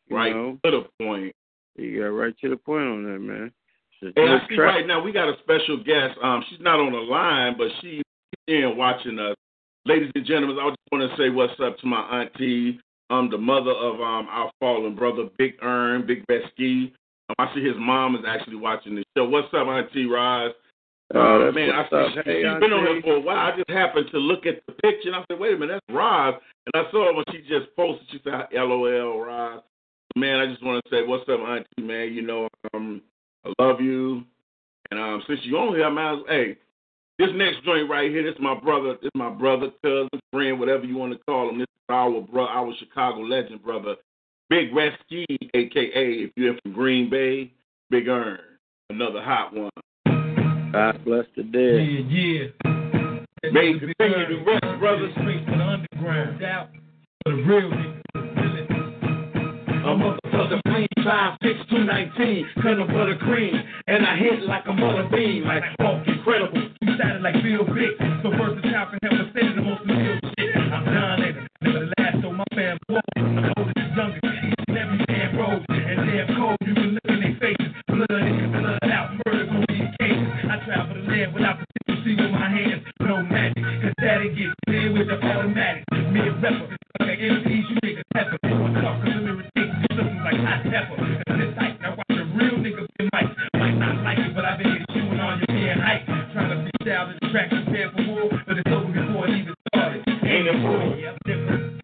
You right know? to the point. He got right to the point on that, man. Hey, I see right now we got a special guest. Um, she's not on the line, but she's in watching us. Ladies and gentlemen, I just want to say what's up to my auntie, um, the mother of um our fallen brother, Big Earn, Big Besky. Um, I see his mom is actually watching this show. What's up, Auntie Roz? Oh, that's man, what's I see up. She, hey, she's auntie. Been on there for a while. I just happened to look at the picture, and I said, wait a minute, that's Roz. And I saw it when she just posted. She said, LOL, Roz. Man, I just want to say what's up, Auntie, man. You know, um, I love you. And um, since you're on here, I might as well, hey, this next joint right here, this is my brother, this is my brother, cousin, friend, whatever you want to call him. This is our brother, our Chicago legend brother, Big Rescue, a k a if you're from Green Bay, Big Earn, another hot one. God bless the dead. Yeah, yeah. May you continue to rest, brothers. Streets for the underground, out for the real niggas. A motherfucker clean, five six, two nineteen, cut up butter cream, and I hit like a mother bean, like walk incredible, you sounded like Bill Big, so first the top and have a stand the most real shit, I'm done at it, never the last on my fam boy, I'm oldest, youngest, each and every man broke, and damn cold, you can look in their faces, blood in, blood out, murder gon' be the case, I travel the land without the see with my hands, no magic, cause daddy gets clear with the automatic, me a rapper, like M Ps, you niggas pepper, I'm talking to me like hot pepper, and it's tight. Now watch a real nigga get mic. Might not like it, but I've been chewing on your damn hype. Trying to freestyle this track prepared for war, but it's over before it even started. Ain't it war? Yeah, different.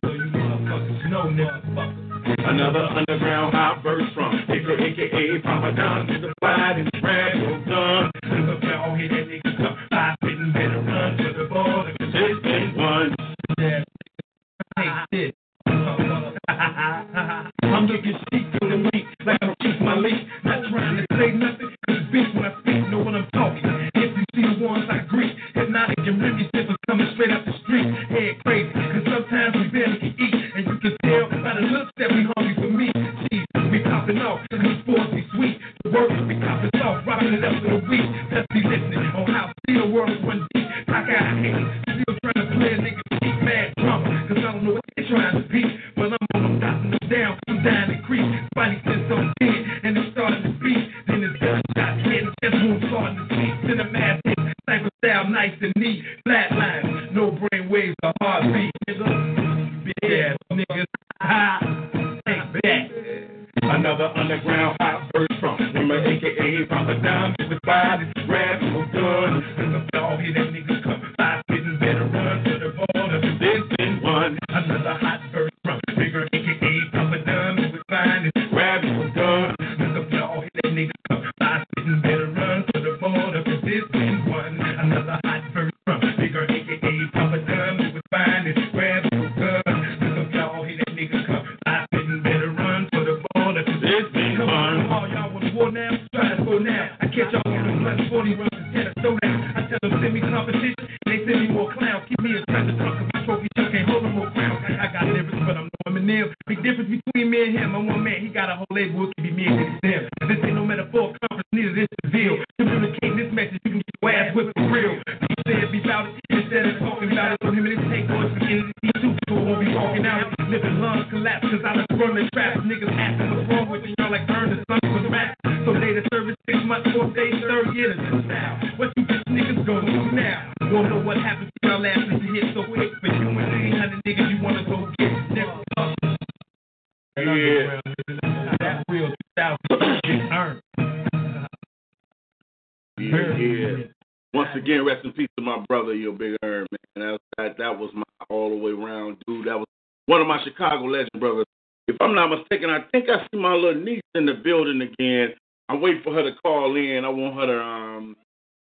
So you motherfuckers know, motherfuckers. Another underground hot verse from Hicker, a k a. Papa Don, is a fight and trash, you're done. Look up now, hit that nigga up. Five fitting better run for the ball, because it's been one. Yeah, nigga, take this. I'm looking cheap through the week, like I'm cheap my leash. Not trying to say nothing, cause bitch when I speak, know what I'm talking. If you see the ones I greet, hypnotic and remy sippers coming straight up the street. Head crazy, cause sometimes we barely can eat, and you can tell by the looks that we hungry for meat. Cheese, we popping off, cause we sports be sweet. The work we popping off, rocking it up for the week. Let's be listening on how see the world one deep. Like I hate, still trying to play a nigga cheap mad drama, cause I don't know what they trying to be. Well, I'm on them, knocking them down, I'm down the creek. Spidey sense on ten, and it's starting to beat. Then it's gunshots hitting, chest wounds starting to beat. Then a mad hit, cyber style, nice and neat. Flat lines, no brain waves, a heartbeat. Nigga, bitch ass niggas, ha, take that. Another underground hot verse from Rimmer, a k a. Papa Dom, to the body, grab no gun. Cause the dog hit that nigga come, five fitting better run to the ball, that's this and one. Another hot verse. Bigger, a k a. Papa Dunn, it was fine and grab it was done. Look up, y'all, hit that nigga up. Five sitting better run to the board of resistance. One, another hot verse from Bigger, a k a. Papa Dunn, it was fine and grab it was done. Look up, y'all, hit that nigga up. Five sitting better run to the board of resistance. Come on, all y'all want war now? Try to go now. I catch y'all with a plus forty runs instead of so down. I tell them send me competition. They send me more clowns. Keep me a trap to talk about trophy. I can't hold no more crown. I got lyrics, but I'm big difference between me and him. I'm one man. He got a whole label. It can be me and him. This ain't no metaphor conference. Neither this is real. Communicate this message. You can get your ass whipped for real. He said be about it instead of talking about it. So him and his take on it. He too people won't be walking out. Living lungs collapse because I done run the traps. Niggas asking what's wrong with you. Y'all like burn the sun for the rap. So they the service six months, four days, third year to this now. What you just niggas gonna do now? Don't know what happens to y'all last since you hit so quick. But you and the eight hundred niggas you wanna go get next up. Yeah. That real two thousand is earned. Yeah, yeah. Once again, rest in peace to my brother, your Big Earn, man. That, that was my all the way round dude. That was one of my Chicago legend brothers. If I'm not mistaken, I think I see my little niece in the building again. I'm waiting for her to call in. I want her to. Um,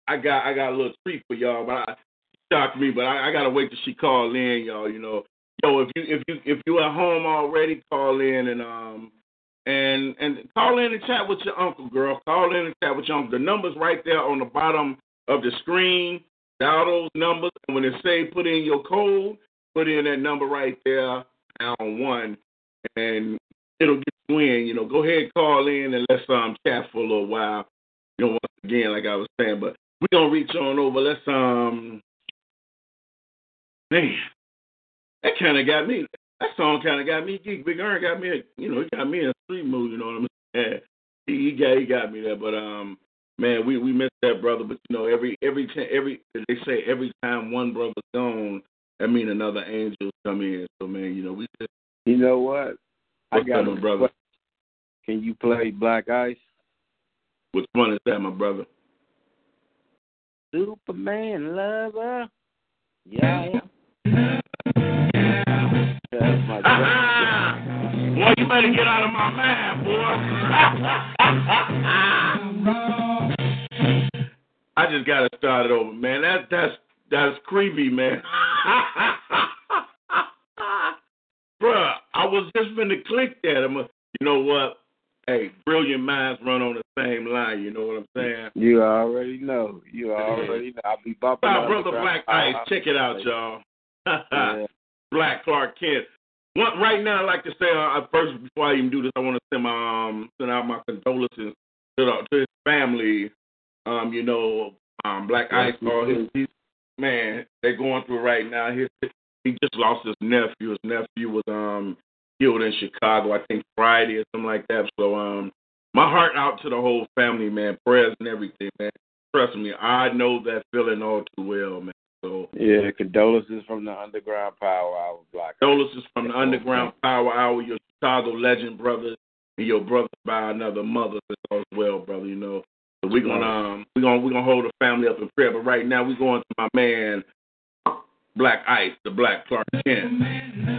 I got I got a little treat for y'all, but I, she shocked me. But I, I gotta wait till she call in, y'all. You know. Yo, if you if you if you at home already, call in and um and and call in and chat with your uncle, girl. Call in and chat with your uncle. The number's right there on the bottom of the screen. Dial those numbers, and when it say put in your code, put in that number right there, pound one, and it'll get you in. You know, go ahead, call in, and let's um, chat for a little while. You know, once again, like I was saying, but we're going to reach on over. Let's, um, man, that kind of got me. That song kind of got me geek. Big Earn got me, a, you know, he got me in a street mood, you know what I'm saying? He, he, got, he got me there, but, um, man, we, we miss that brother, but, you know, every, every, every, they say every time one brother's gone, that means another angel come in. So, man, you know, we just. You know what? I got a brother. Can you play Black Ice? Which one is that, my brother? Superman Lover. Yeah. Yeah. That's my brother. Boy, you better get out of my mind, boy. I just got to start it over, man. That, that's that's creepy, man. Bruh, I was just finna click that. I'm a, you know what? Hey, brilliant minds run on the same line. You know what I'm saying? You already know. You already know. I'll be bopping. My brother Black Ice, check it out, y'all. Yeah. Black Clark Kent. One, right now, I'd like to say, uh, first, before I even do this, I want to send my um, send out my condolences to, the, to his family. Um, you know, um, Black Ice, all his, his man, they're going through right now. His He just lost his nephew. His nephew was um, killed in Chicago, I think Friday or something like that. So um, my heart out to the whole family, man. Prayers and everything, man. Trust me, I know that feeling all too well, man. So yeah, condolences from the Underground Power Hour, Black. Condolences from the Underground Power Hour, your Chicago legend brothers, and your brother by another mother as well, brother. You know, so we're gonna um, we're gonna we're gonna hold the family up in prayer. But right now, we're going to my man. Black Ice, the Black Clark Kent.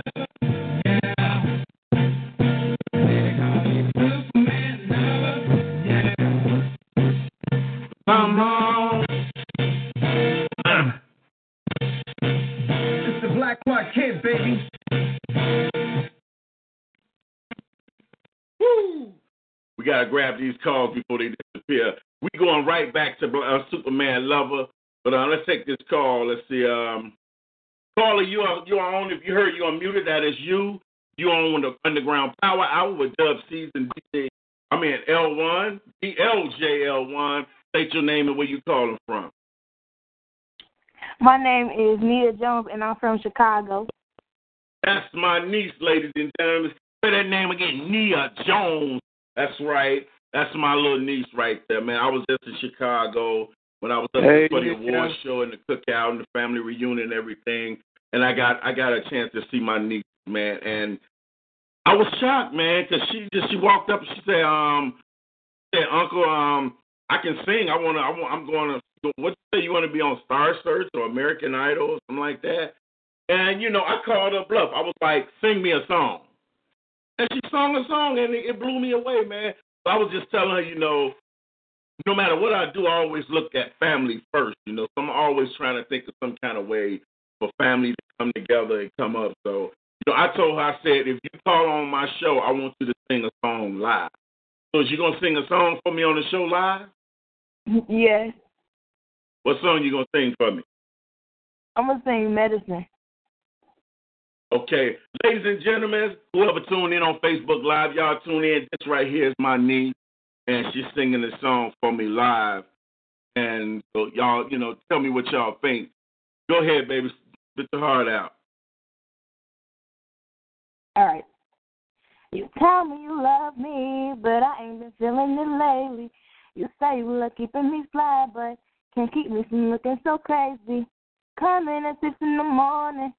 Come on. It's the Black Clark Kent, baby. Woo! We gotta grab these calls before they disappear. We going right back to uh, Superman Lover, but uh, let's take this call. Let's see. Um. Caller, you are you are on. If you heard, you are muted. That is you. You are on the Underground Power Hour with Dub Ceez and D J. I mean L one, D L J L one. State your name and where you calling from. My name is Nia Jones, and I'm from Chicago. That's my niece, ladies and gentlemen. Say that name again, Nia Jones. That's right. That's my little niece right there, man. I was just in Chicago. When I was up hey, for the award show and the cookout and the family reunion and everything, and I got I got a chance to see my niece, man, and I was shocked, man, because she just she walked up and she said, um, said Uncle, um, I can sing. I wanna, I want, I'm going to. What you say? You want to be on Star Search or American Idol or something like that? And you know, I called her bluff. I was like, sing me a song, and she sung a song, and it, it blew me away, man. So I was just telling her, you know. No matter what I do, I always look at family first, you know. So I'm always trying to think of some kind of way for family to come together and come up. So, you know, I told her, I said, if you call on my show, I want you to sing a song live. So is you going to sing a song for me on the show live? Yes. What song are you going to sing for me? I'm going to sing Medicine. Okay. Ladies and gentlemen, whoever tuned in on Facebook Live, y'all tune in. This right here is my niece. And she's singing this song for me live. And so y'all, you know, tell me what y'all think. Go ahead, baby. Spit your heart out. All right. You tell me you love me, but I ain't been feeling it lately. You say you love keeping me fly, but can't keep me from looking so crazy. Coming at six in the morning.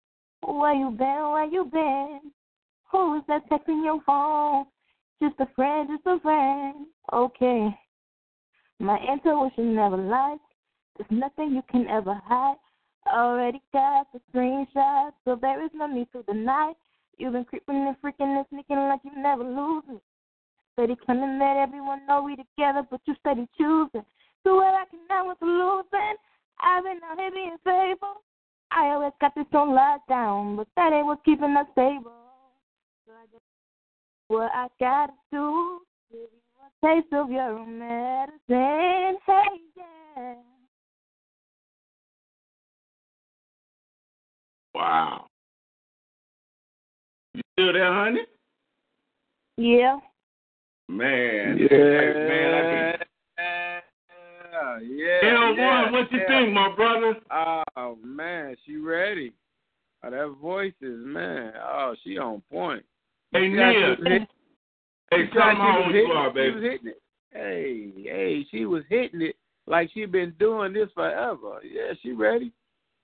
Where you been? Where you been? Who is that texting your phone? Just a friend, just a friend, okay. My intuition never lies. There's nothing you can ever hide. Already got the screenshots, so there is no need to deny. You've been creeping and freaking and sneaking like you never lose me. Steady claiming that everyone know we together, but you steady choosing. Do what I can now with the losing. I've been out here being faithful. I always got this on lockdown, but that ain't what's keeping us stable. So I just what I gotta do, give you a taste of your medicine, hey, yeah. Wow. Still there, honey? Yeah. Man. Yeah. Like, man, I can... Yeah, yeah, yeah, what you yeah. think, my brother? Oh, man, she ready. Oh, that voice is, man, oh, she on point. Hey, Nia. Hey, come on, you are, baby. She was hitting it. Hey, hey, she was hitting it like she been doing this forever. Yeah, she ready.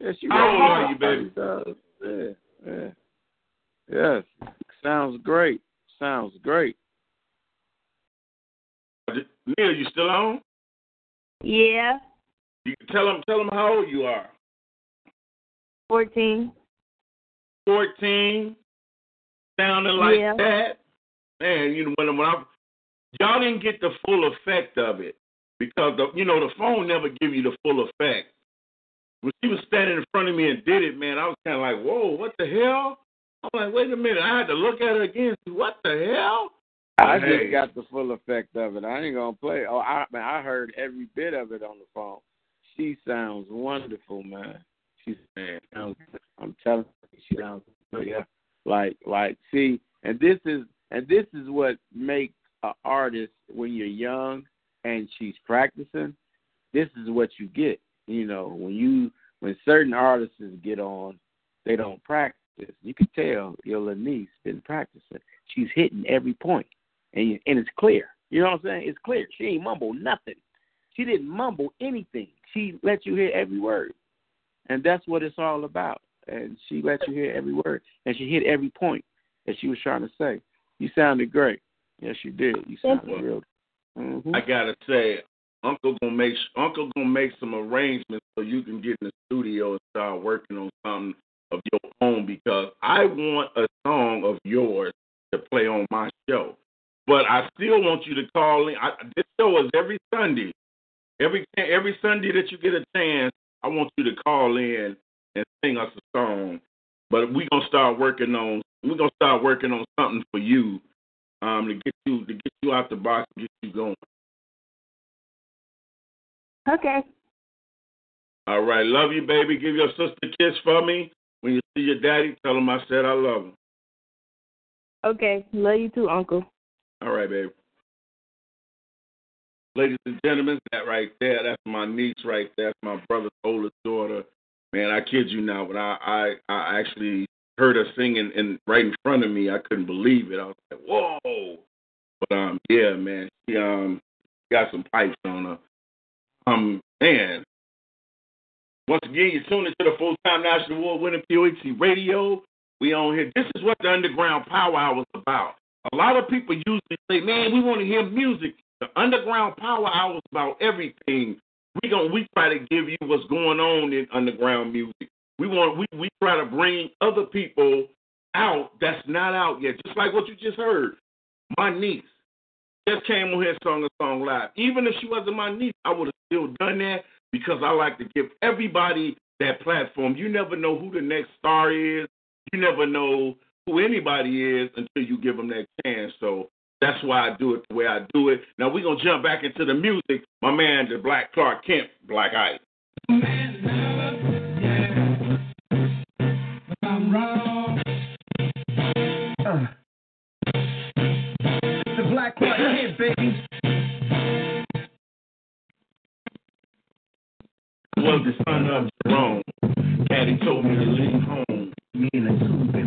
Yeah, she ready. I don't know you, baby. Yeah, yeah. Yes, sounds great. Sounds great. Nia, you still on? Yeah. You tell them, tell them how old you are. Fourteen. Fourteen. Sounding like yeah. that, man. You know when when I y'all didn't get the full effect of it because the, you know the phone never give you the full effect. When she was standing in front of me and did it, man, I was kind of like, whoa, what the hell? I'm like, wait a minute. I had to look at her again. What the hell? I hey. just got the full effect of it. I ain't gonna play. Oh, I man, I heard every bit of it on the phone. She sounds wonderful, man. She sounds. I'm telling you, she sounds. Yeah, like like see, and this is and this is what makes an artist when you're young and she's practicing. This is what you get. You know, when you when certain artists get on, they don't practice. You can tell your little niece been practicing. She's hitting every point. And, and it's clear. You know what I'm saying? It's clear. She ain't mumble nothing. She didn't mumble anything. She let you hear every word. And that's what it's all about. And she let you hear every word. And she hit every point that she was trying to say. You sounded great. Yes, you did. You sounded well, real. Mm-hmm. I got to say, Uncle gonna make Uncle gonna make some arrangements so you can get in the studio and start working on something of your own because I want a song of yours to play on my show. But I still want you to call in. I, this show is every Sunday. Every every Sunday that you get a chance, I want you to call in and sing us a song. But we're gonna start working on we're gonna start working on something for you, um, to get you to get you out the box and get you going. Okay. All right, love you, baby. Give your sister a kiss for me. When you see your daddy, tell him I said I love him. Okay, love you too, Uncle. All right, baby. Ladies and gentlemen, that right there, that's my niece right there. That's my brother's oldest daughter. Man, I kid you not, when I, I, I actually heard her singing in, right in front of me, I couldn't believe it. I was like, whoa. But, um, yeah, man, she um, got some pipes on her. Um, man, once again, you're tuned into the full-time National Award-winning P O H C Radio. We on here. This is what the Underground Power Hour is about. A lot of people usually say, man, we want to hear music. The Underground Power Hour is about everything. We gonna, we try to give you what's going on in underground music. We want we, we try to bring other people out that's not out yet, just like what you just heard. My niece just came on here and sung a song live. Even if she wasn't my niece, I would have still done that because I like to give everybody that platform. You never know who the next star is. You never know who anybody is until you give them that chance. So that's why I do it the way I do it. Now we're going to jump back into the music. My man, the Black Clark Kent, Black Ice. The Black Clark Kent, baby. I was the son of Jerome. Daddy told me to leave home. Me and a two, baby.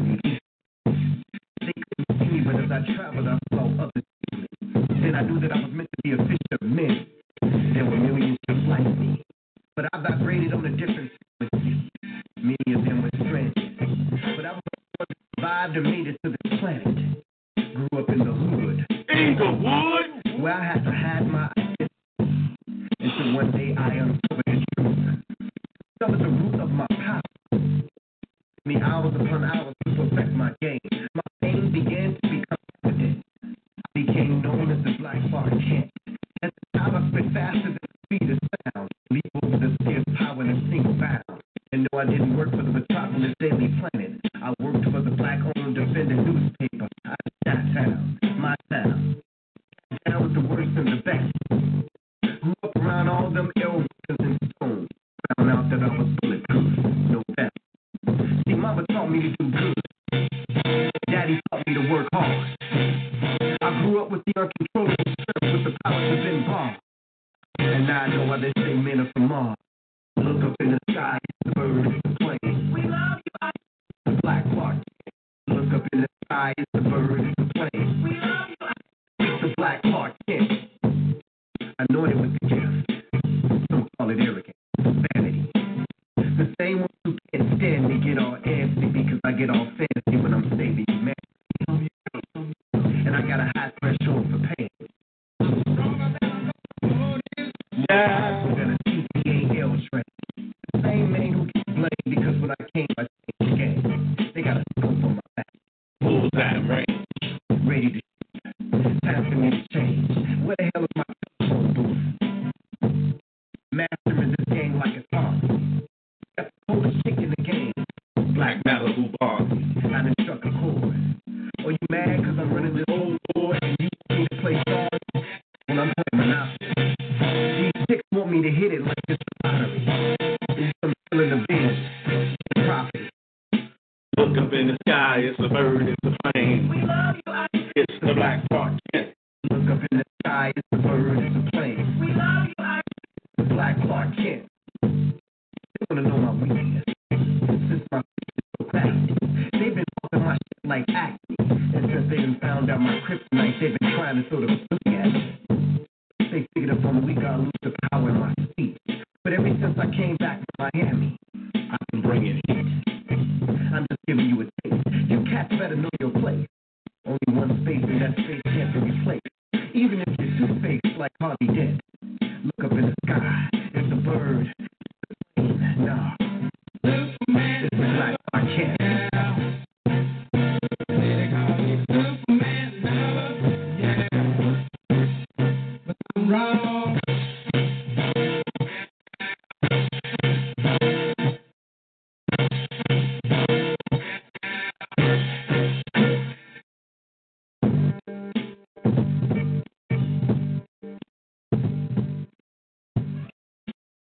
But as I traveled, I saw others. Then I knew that I was meant to be a fisherman. There were millions just like me, but I vibrated on a different frequency. Many of them were stranded, but I was the one who survived and made it to this planet. Grew up in the hood, in the wood, where I had to hide my identity until one day I uncovered the truth. Discovered the root of my power. It took me hours upon hours to perfect my game. My fame began to become evident. I became known as the Black Bar Cat. At the time, I spit faster than the speed of sound. Leap over the fierce power in a single bound. And no, I didn't work for the Metropolis Daily Planet. I worked for the black-owned Defender newspaper. I shot town, my town. Town was the worst and the best. Grew up around all them arrows and stones. Found out that I was bulletproof, no better. See, Mama taught me to do good. Daddy taught night is the bird to play. We love you. It's the black heart kid, anointed with the gift. Don't call it arrogance, vanity. The same ones who can't stand me get all antsy because I get all fancy when I'm saving humanity. And I got a high threshold for pain. Yeah. We're gonna T P A L train. The same man who gets blamed because when I came, I changed the game. They got a scope on my back. Full time, right? Ready to shoot. Time for me to change. Where the hell is my telephone booth? Mastering this game like it's hard. Got the coolest chick in the game. Black Malibu bar. I done struck a chord. Are you mad because I'm running this old boy and you need to play songs? When I'm playing Monopoly. These chicks want me to hit it like it's a lottery. It's some feeling of being the property. Look up in the sky, it's a bird, it's a plane. We love you, I... It's the black part, yeah. Look up in the sky, it's a bird, it's a plane. We love you, I... It's the black part, yeah. They want to know my weakness. Since my shit is so nasty. They've been talking my shit like acne. And since they done found out my kryptonite, they've been trying to sort of look at me. They figured up on the week I lose the power in my speech. But ever since I came back from Miami, I've been bringing heat. I'm just giving you a taste. You cats better know your place. Only one space, and that space can't be replaced. Even if you're two-faced like Harvey Dent, look up in the sky. It's a bird. No. This is like I can't.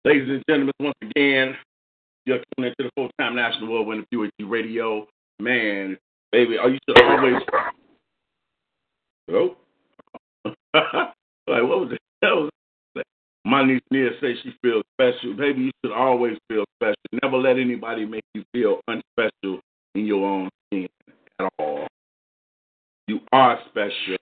Ladies and gentlemen, once again, you're tuning into the full-time national award-winning P O T radio. Man, baby, are you still always... Hello? Like, what was it? That was like, my niece Nia says she feels special. Baby, you should always feel special. Never let anybody make you feel unspecial in your own skin at all. You are special.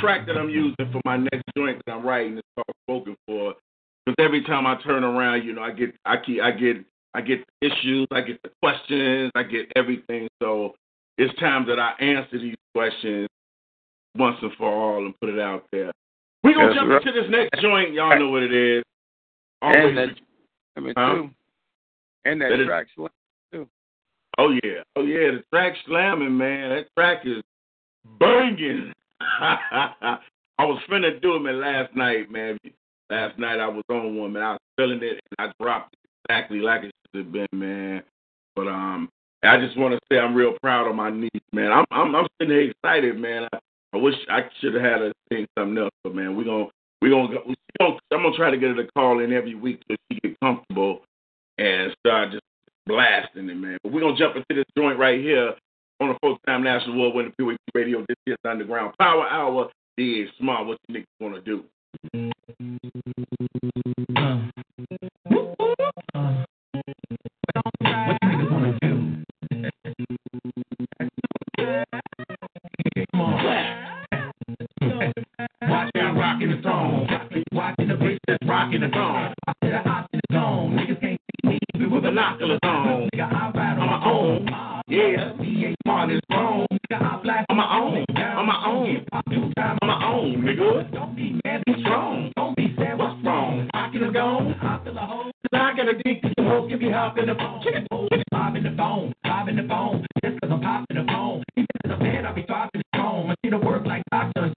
Track that I'm using for my next joint that I'm writing is called Spoken For. Because every time I turn around, you know, I get, I keep, I get, I get the issues, I get the questions, I get everything. So it's time that I answer these questions once and for all and put it out there. We're gonna That's jump right. into this next joint. Y'all know what it is. Always. And that, I mean, huh? too. And that, that track is, slam too. Oh yeah, oh yeah, the track slamming, man. That track is banging. I was finna do it, man, last night, man. Last night I was on one, man. I was feeling it, and I dropped it exactly like it should have been, man. But um, I just want to say I'm real proud of my niece, man. I'm I'm, I'm sitting here excited, man. I, I wish I should have had her sing something else, but man, we're gonna we gonna we gonna I'm gonna try to get her to call in every week so she get comfortable and start just blasting it, man. But we're gonna jump into this joint right here on the full-time national award-winning P W P Radio. This is Underground Power Hour. Dig smart, what you niggas wanna do? Uh, uh, what you niggas wanna do? Watch out, rockin' the song. Watchin' the bitch that's rockin' the song. I said I'm hot in the zone. Niggas can't see me with a binoculars on. Nigga, I ride on my own. Yeah, D A Martin is grown. Nigga, I black on my own. On my own. On my own, nigga. Don't be mad, be strong. Don't be sad, what's wrong? I can have gone. I feel a hole. I got a dick, the hoes can be hop in the bone. Chicken hoes, pop in the bone. Pop in the bone. Just cause I'm popping the bone. Even as a man, I be dropping the bone. I see the work like doctors.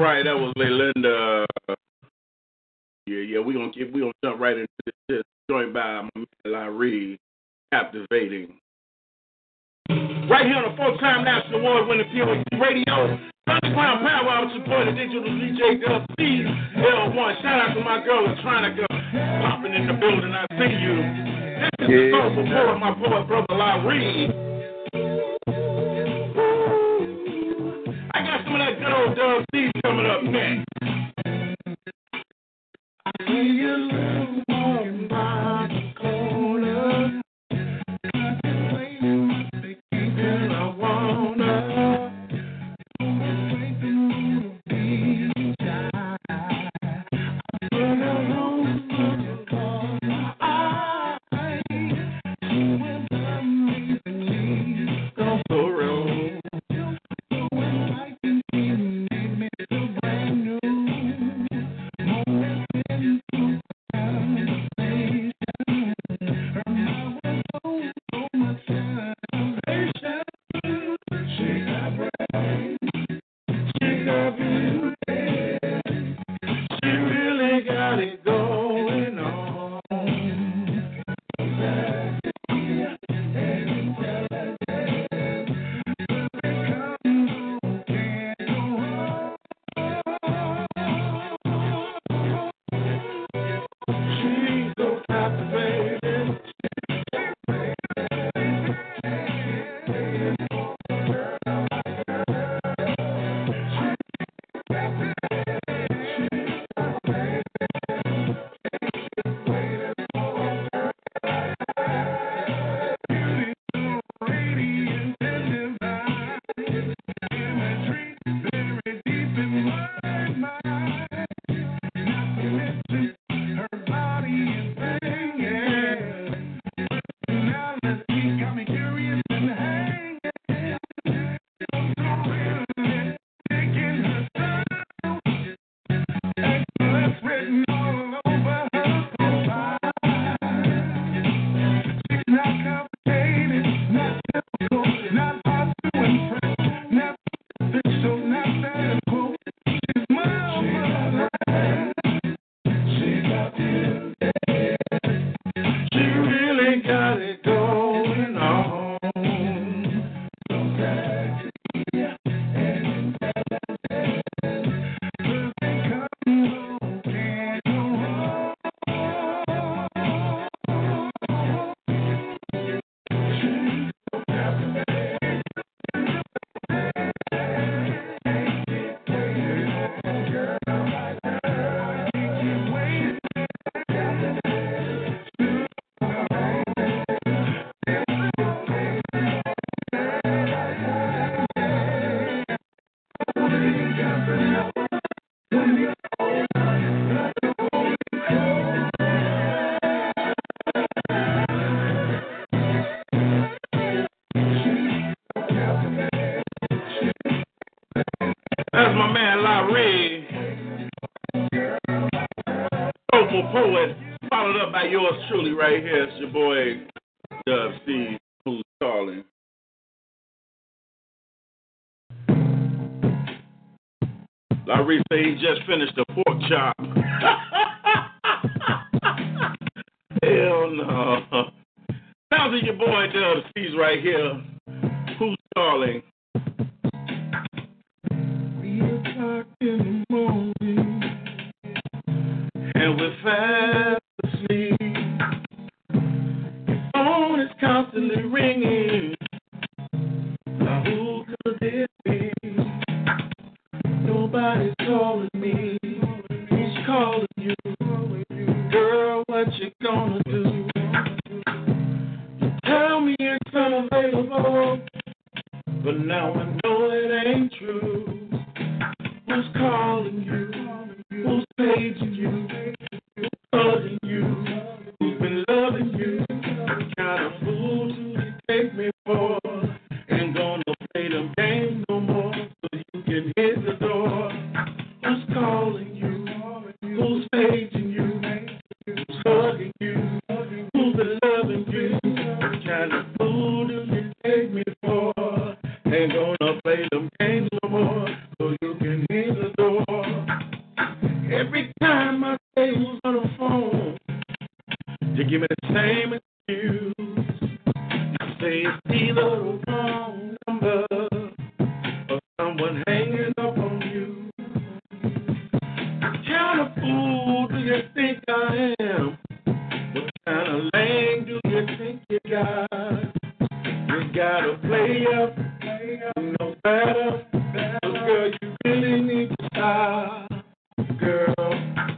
right, that was Lelinda. Yeah, yeah, we gonna we gonna jump right into this, this joint by my man Larry, Captivating. Right here on the four-time national award-winning P O D Radio, Underground Power Hour, supported digital D J Dub Ceez L one. Shout out to my girl Electronica, popping in the building. I see you. This is yeah. the soulful boy, my boy, brother Larry. I got some of that good old Dub Ceez coming up next. I see you walking by the corner. Yours truly right here, it's your boy Dub Ceez, who's calling. Larry said he just finished the pork chop. Hell no. Sounds like your boy Dub Ceez right here, who's calling. three o'clock in the morning, and we're fast. Constantly ringing. Now who could it be? Nobody's calling me. Who's calling you? Girl, what you gonna do? You tell me it's unavailable, but now I know it ain't true. Who's calling you? Who's paging you? Who's buzzing you? Who's been loving you? Got a fool to take me for. Ain't gonna play them games no more. So you can hit the door. Who's calling you? Who's paging you? Who's hugging you? Who's been loving you? Got a fool to take me for. Ain't gonna play them games no more. So you can hit the door. someone hanging up on you. What kind of fool do you think I am? What kind of lame do you think you got? You got a player, you know better. But girl, you really need to stop. Girl,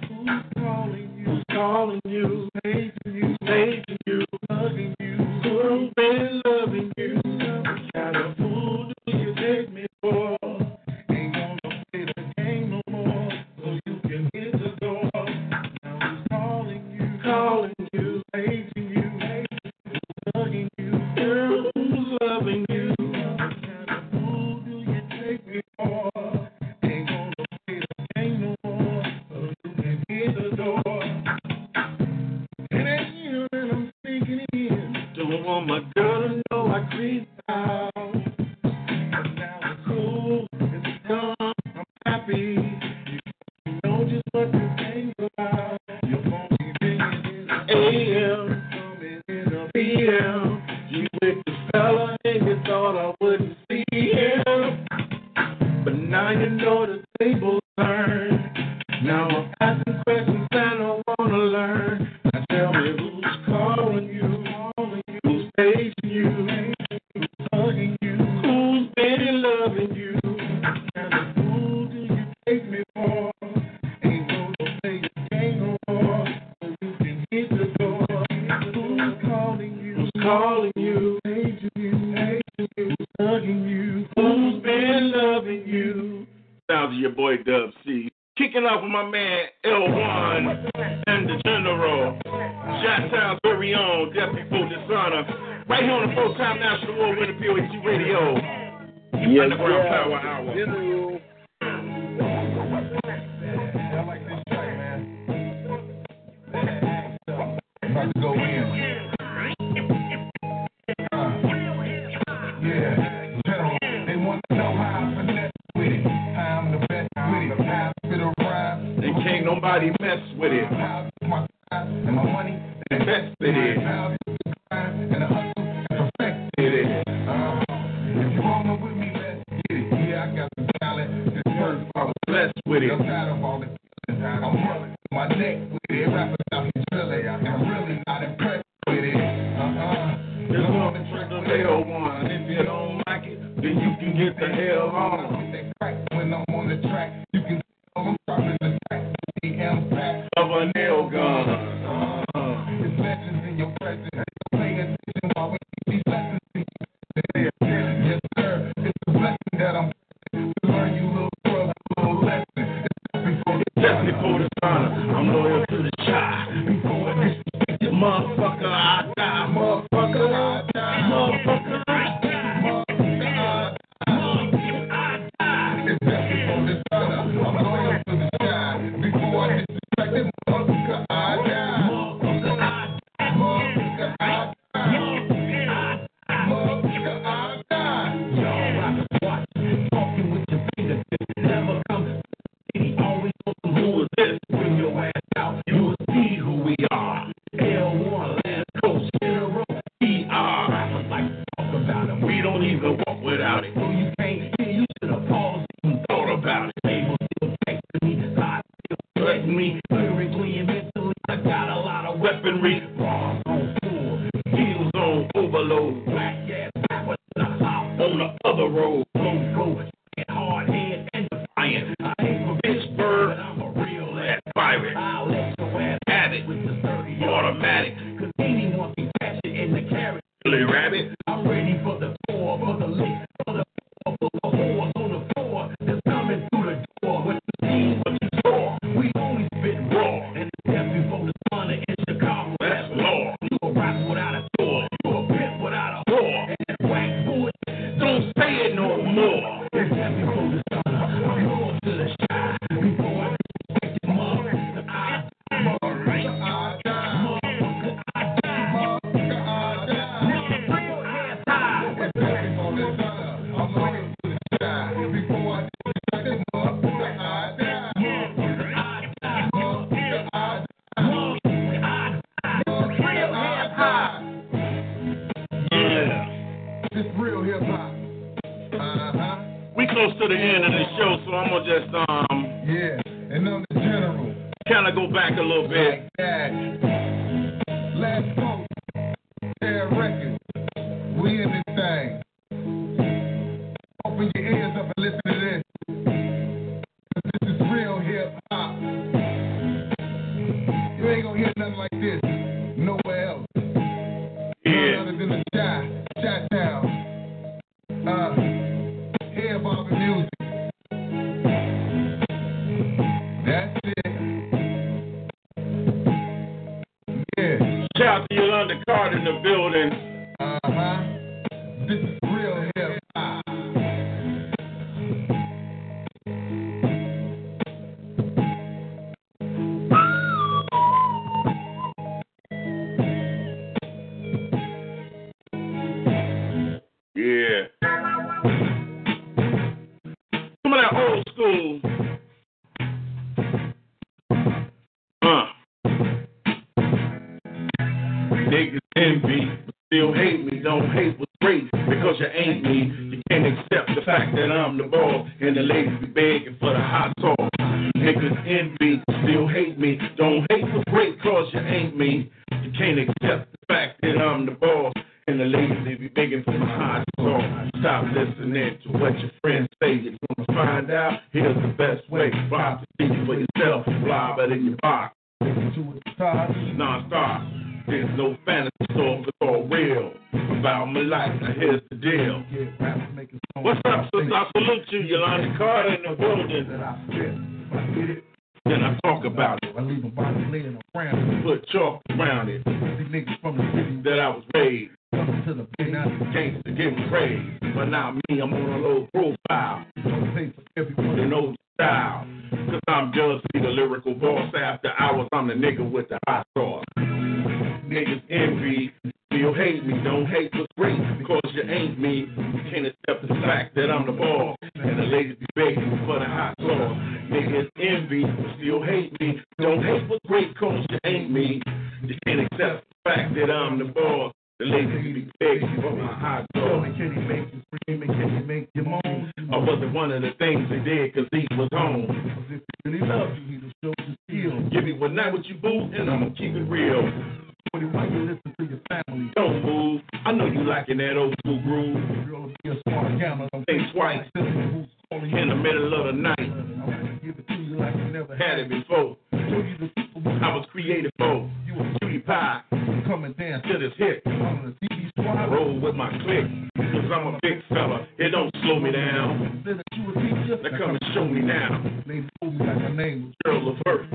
who's calling you? Who's calling you? Saving you, saving you, hugging you. Who's been loving you? What kind of fool do you take me for? Ain't gonna play the game no more, so you can hit the door. Now who's calling you? Calling you, saving you, saving you, hugging you. Girl, who's loving you? What kind of fool do you take me for? Want my girl to know I creep out, but now I'm cool, it's done, I'm happy. You know just what this thing's about. Your phone be ringing in the A M, coming in the P M. You with the fella and you thought I wouldn't see him, but now you know the tables turn. Now I'm asking questions I don't wanna learn. Now tell me who's calling you? Saving you, who's hugging you, who's baby loving you? What kind of fool do you take me for? Ain't no place, ain't no more, so you can hit the door. Who's calling you? Who's calling you? Saving you, saving you, who's hugging you? Who's been loving you? Sounds of your boy Dub Ceez. Kicking off with my man L one and the General. Shot-town's very own, Death Before Dishonor. Right here on the full-time National Award-winning P O H G Radio. Yes, Underground yeah. Power Hour. General. I like this track, man. I'm about to go in. Uh, yeah, General, they want to know how I finesse with it. How I'm the best with it. How they can't nobody mess with it. My and my money, they invested it. And the hustle, perfected it. Uh, if you wanna with me, let's get it. Yeah, I got the talent. This person, I was blessed with it. I'm tired of all the killing. I'm running to my neck with it. Rappers out here drilling. I'm really not impressed with it. Uh-uh. Just on the track of hell one. If you don't like it, then you can get the hell on. I get that crack when I'm on the track. You can. I'm dropping the track with the impact of a nail gun. Uh, it's legends in your presence. Pay attention while we keep these lessons in your presence. Yes, sir. It's a blessing that I'm blessed to learn you little girls a little lesson. It's just before the honor. I'm loyal to the shot. Before I disrespect you, motherfucker, I die. Motherfucker, I die. Motherfucker, I die. the end of the show, so I'm gonna just um yeah, and I'm the general. Kind of go back a little bit. Like that. Let's go. Their record. We in this thing. Open your ears up and listen to this. Cause this is real hip hop. You ain't gonna hear nothing like this nowhere else. Yeah. None other than the Chi, Chi Town. Uh, hair bobbing music. Shout out to Yolanda Carter in the building. Uh-huh. This is real hip hop. Yeah. Some of that old school. Niggas envy, but still hate me. Don't hate what's great because you ain't me. You can't accept the fact that I'm the boss and the ladies be begging for the hot sauce. Niggas envy, still hate me. Don't hate what's great because you ain't me. You can't accept the fact that I'm the boss and the ladies they be begging for the hot sauce. Stop listening to what your friends say. You want to find out? Here's the best way. Rob to see you for yourself. Fly better than your box. Non-stop. There's no fantasy songs, it's all real. About my life, now here's the deal. What's up, sister? I salute you, Yolanda Carter in the building. That I feel. I get it. Then I talk about it. I leave a body laying around it. Put chalk around it. These niggas from the city that I was raised. Coming to the big gangster getting praise. But not me, I'm on a low profile. Don't pay for everyone in old style. Cause I'm jealousy, the lyrical boss. After hours, I'm the nigga with the hot sauce. Niggas envy, still hate me. Don't hate what's great because you ain't me. You can't accept the fact that I'm the boss and the ladies be begging for the hot sauce. Niggas envy, still hate me. Don't hate what's great because you ain't me. You can't accept the fact that I'm the boss. The ladies be begging for my hot sauce. Can you make you scream and can you make you moan? I wasn't one of the things they did because he was home. Because if you really love you, he'll show you skill. Give me one night with you, boo, and I'ma keep it real. Why you listen to your family? Don't move. I know you liking that old school groove. You're a smart camera. Think twice. In the middle of the night. I want to give it to you like you never had it before. I was creative for. You a cutie pie. Come and dance to this hit. I'm the T V squad. Roll with my clique. Cause I'm a big fella. It don't slow me down. Now come and show me now. Name told me like her name was Girl of Earth.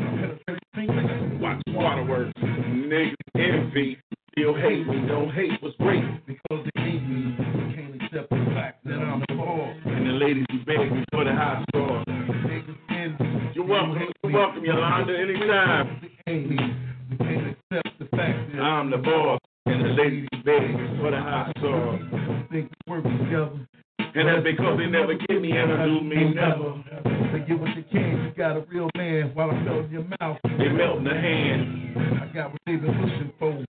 Watch waterworks. Niggas envy, still hate me. Don't hate what's great because they hate me. You can't accept the fact that I'm the boss and the ladies be begging for the hot sauce. Niggas envy. You're welcome. You're welcome, Yolanda. Anytime. They hate me. You can't accept the fact that I'm the boss and the ladies be begging for the hot sauce. Think we're together. And that's because they never get me and I do me never. They give what they can. You got a real man while I'm melting your mouth. They melting the hand. I got what they been pushing for.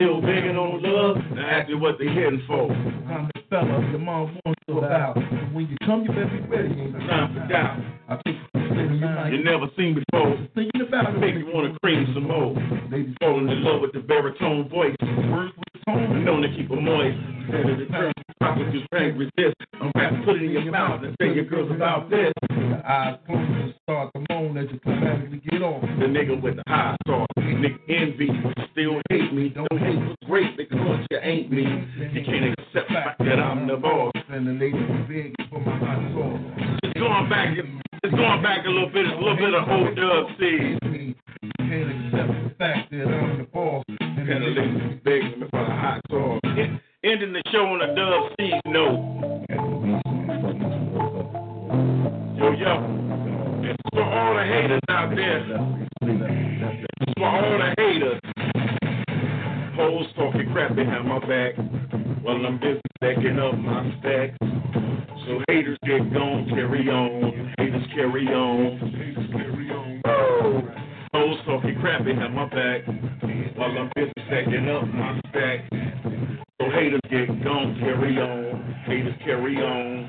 Still begging on love. Now asking what they hitting for. I'm the fella your mom wants you about. And when you come, you better be ready. Ain't no time for doubt. I think you never seen before. Thinking about it. Make you want to cream some more. They be falling in love with the baritone voice. Words with tone. Known to keep them moist. And it turns out with your strength resist. I'm about to put it in your mouth and tell your girls about this. The eyes close and start to moan as you dramatically get off. The nigga with the high star. Nigga envy. Still hate me. Don't hate what's great because you ain't me. You can't accept the fact that I'm the boss. And the ladies big for my hot sauce. It's going back. It's going back a little bit. It's a little bit of old Dub Ceez. You can't accept the fact that I'm the boss. And the ladies big for the hot sauce. Ending the show on a Dub Ceez note. Yo, yo. This is for all the haters out there. This is for all the haters. Hoes talking crap behind my back. Well, I'm busy stacking up my stacks. So haters get gone, carry on. Haters carry on. Haters carry on. Oh. Hoes talking crap behind my back. While I'm busy stacking up my stacks. So haters get gone, carry on. Haters carry on.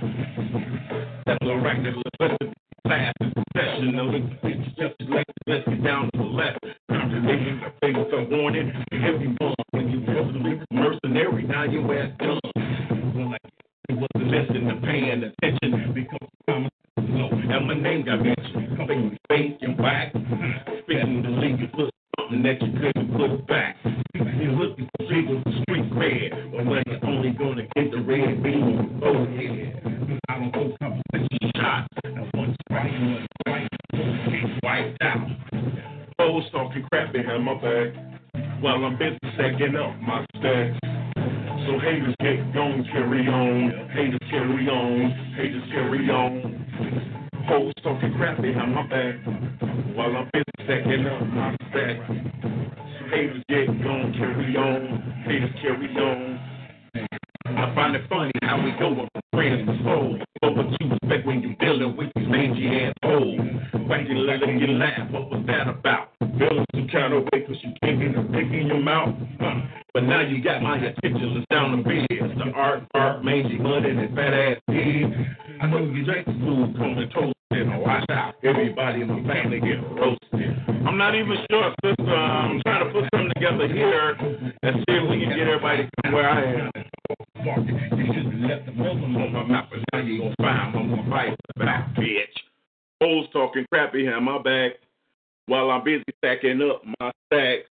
That's a right, that's but to be fast and professional. The big steps like the best get down to the left. Contradicting my face, I'm warning. Every bone when you feel the mercenary, now your ass done. Well, like it was the lesson of paying attention because I'm slow. And my name got mentioned. Coming fake and whack. Spitting the league and put something that you couldn't put back. You're looking for people to street red. But when you're only going to get the red beam, oh yeah. I don't go competition shots. And one strike, one strike, get wiped out. Old talking crap behind my back. While I'm busy stacking up my stacks. So haters get gone, carry on. Haters carry on. Haters carry on. Hoes talking crap behind my back. While I'm busy stacking up my stacks. Haters get gone, carry on. Haters carry on. I find it funny how we go up from friends to souls. But what you expect when you dealing with these mangy assholes? Why you letting you laugh? What was that about? Girls, you trying to wait because you can't get a dick in your mouth? Huh. But now you got my attention, it's down the beers. The art, art, mangy mud, and that fat ass pig. I know you drink the food, come and toast it, and watch out. Everybody in the family get roasted. I'm not even sure, sister. I'm trying to put something together here and see if we can get everybody from where I am. You should have left the problem on my mouth, but now you gonna find I'm gonna fight back, bitch. Hoes talking crap behind my back while I'm busy stacking up my stacks.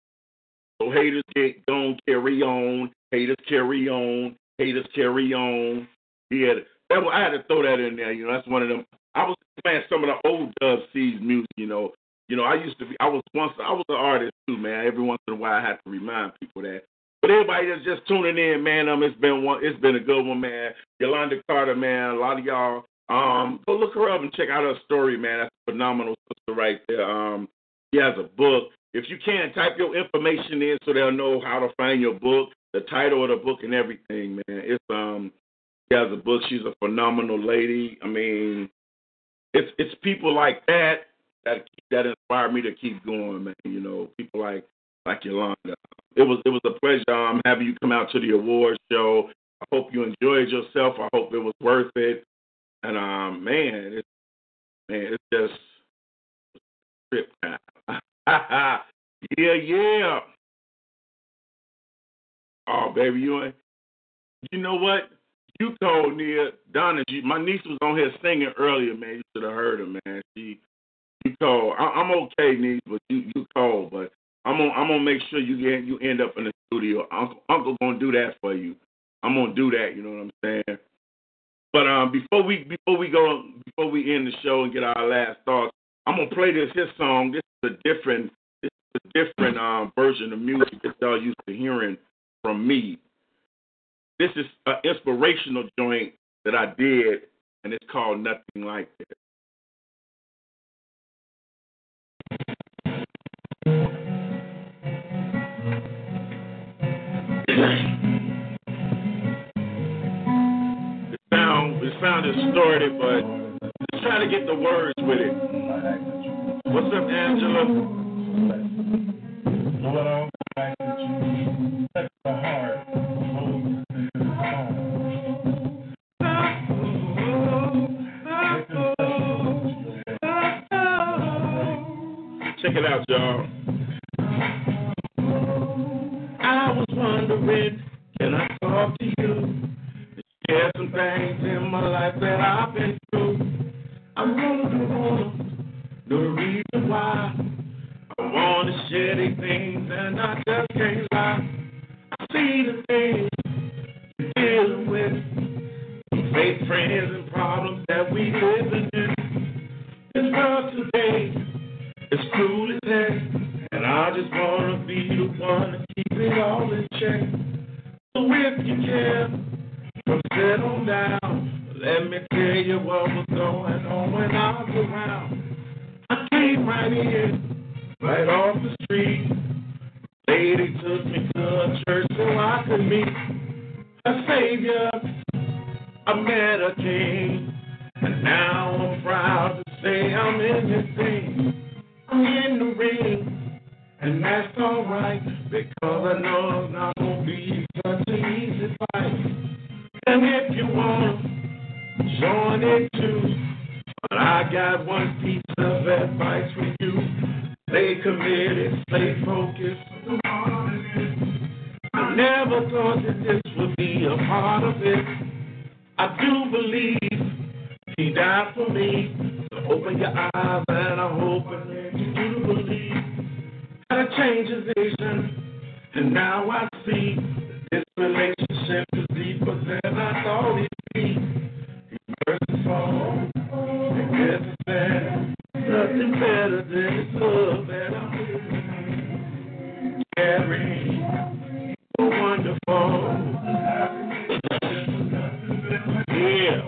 So haters get gone, carry on. Haters carry on. Haters carry on. Yeah, that, I had to throw that in there. You know, that's one of them. I was playing some of the old Dub Ceez music. You know, you know, I used to be. I was once. I was an artist too, man. Every once in a while, I had to remind people that. But everybody that's just tuning in, man, um, it's been one. It's been a good one, man. Yolanda Carter, man. A lot of y'all, um, go look her up and check out her story, man. That's a phenomenal sister right there. Um, she has a book. If you can, type your information in so they'll know how to find your book, the title of the book, and everything, man. It's um, she has a book. She's a phenomenal lady. I mean, it's it's people like that that that inspire me to keep going, man. You know, people like like Yolanda. It was it was a pleasure um, having you come out to the awards show. I hope you enjoyed yourself. I hope it was worth it. And um, man, it's, man, it's just trip time. yeah, yeah. Oh, baby, you ain't. You know what? You told Nia Donna. She, my niece was on here singing earlier, man. You should have heard her, man. She, you cold. I, I'm okay, niece, but you, you cold. But I'm gonna, I'm gonna make sure you get, you end up in the studio. Uncle, Uncle gonna do that for you. I'm gonna do that. You know what I'm saying? But um, before we, before we go, before we end the show and get our last thoughts, I'm gonna play this his song. This is a different, this is a different um, version of music that y'all used to hearing from me. This is an inspirational joint that I did, and it's called Nothing Like This. It sound, it sound distorted, but just try to get the words with it. What's up, Angela? What all the life that you touch the heart, hold it to the heart. Check it out, y'all. I was wondering, can I talk to you? To share some things in my life that I've been through. I'm gonna do the reason why I want to share these things and I just can't lie. I see the things you're dealing with, fake friends and problems that we living in. This world today is cruel as heck, and I just want to be the one to keep it all in check. So if you care, come settle down. Let me tell you what was going on when I was around. I came right in, right off the street. Lady took me to a church so I could meet a Savior. I met a King, and now I'm proud to say I'm in this thing. I'm in the ring, and that's all right, because I know it's not gonna be such an easy fight. And if you want, join it too. But I I got one piece of advice for you. Stay committed, stay focused. I never thought that this would be a part of it. I do believe he died for me. So open your eyes and I hope that you do believe. Had a change of vision, and now I see that this relationship is deeper than I thought it would be. He's merciful, and gets bad. Nothing better than this love that I'm carrying. So wonderful. Yeah.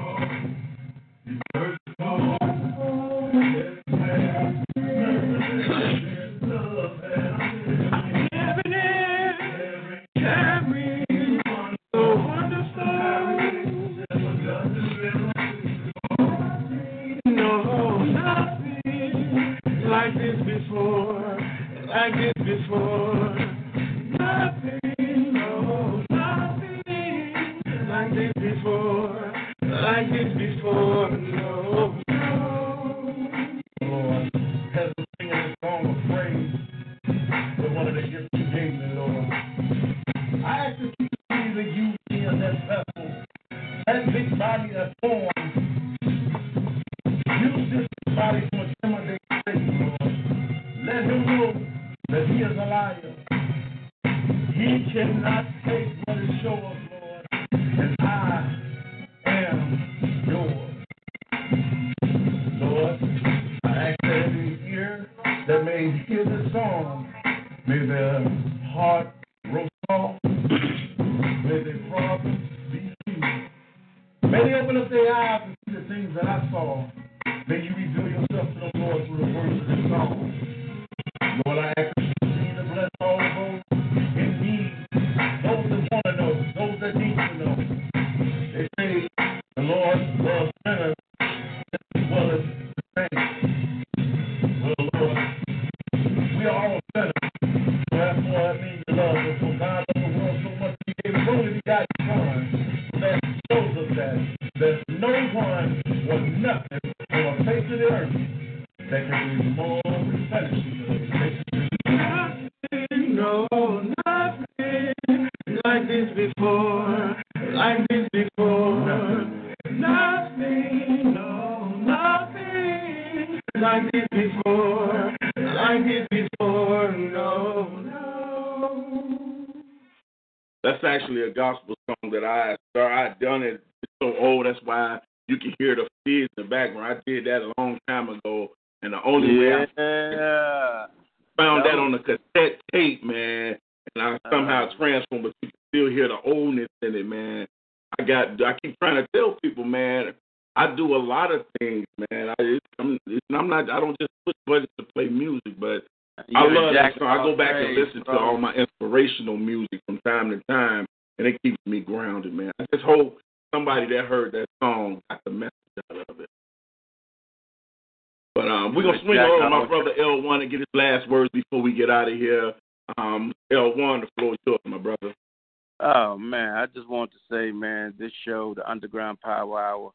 Underground Power Hour.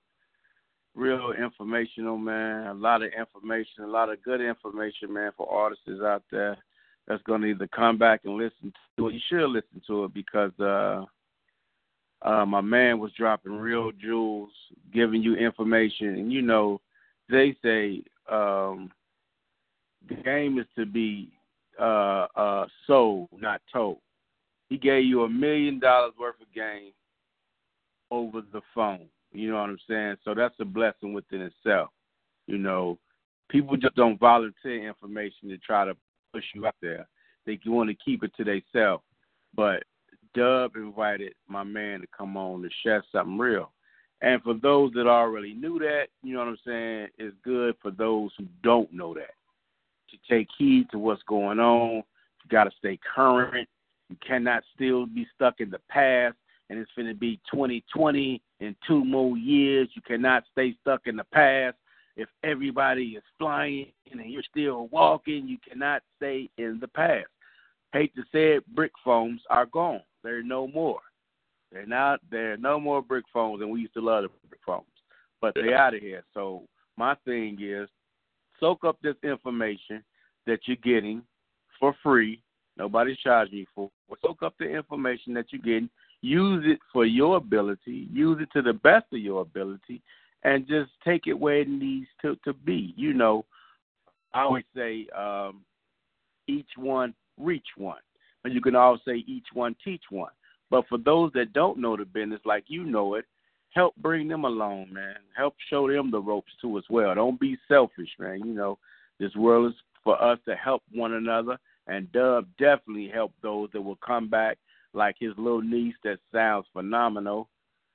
Real informational, man. A lot of information, a lot of good information, man, for artists out there that's going to either come back and listen to it. You should listen to it because uh, uh, my man was dropping real jewels, giving you information. And, you know, they say um, the game is to be uh, uh, sold, not told. He gave you a million dollars worth of game over the phone, you know what I'm saying? So that's a blessing within itself. You know, people just don't volunteer information to try to push you out there. They want to keep it to themselves. But Dub invited my man to come on to share something real. And for those that already knew that, you know what I'm saying, it's good for those who don't know that to take heed to what's going on. You got to stay current. You cannot still be stuck in the past. And it's going to be twenty twenty in two more years. You cannot stay stuck in the past. If everybody is flying and you're still walking, you cannot stay in the past. Hate to say it, brick phones are gone. They're no more. They're not. There are no more brick phones, and we used to love the brick phones. But they're out of here. So My thing is, soak up this information that you're getting for free. Nobody's charging you for it. Soak up the information that you're getting. Use it for your ability. Use it to the best of your ability, and just take it where it needs to, to be. You know, I always say um, each one, reach one. And you can always say each one, teach one. But for those that don't know the business like you know it, help bring them along, man. Help show them the ropes, too, as well. Don't be selfish, man. You know, this world is for us to help one another, and Dub definitely helped those that will come back, like his little niece that sounds phenomenal,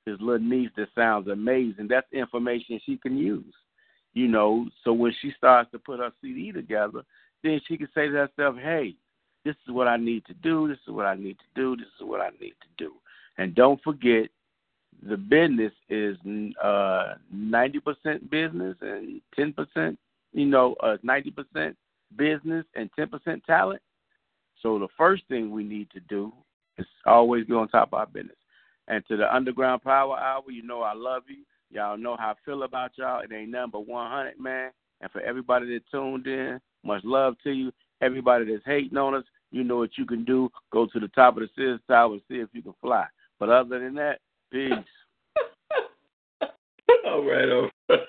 his little niece that sounds amazing. That's information she can use, you know. So when she starts to put her C D together, then she can say to herself, hey, this is what I need to do, this is what I need to do, this is what I need to do. And don't forget, the business is uh, ninety percent business and ten percent, you know, uh, ninety percent business and ten percent talent. So the first thing we need to do is always be on top of our business. And to the Underground Power Hour, you know I love you. Y'all know how I feel about y'all. It ain't nothing but one hundred, man. And for everybody that tuned in, much love to you. Everybody that's hating on us, you know what you can do. Go to the top of the Sears Tower and see if you can fly. But other than that, peace. all right, all right,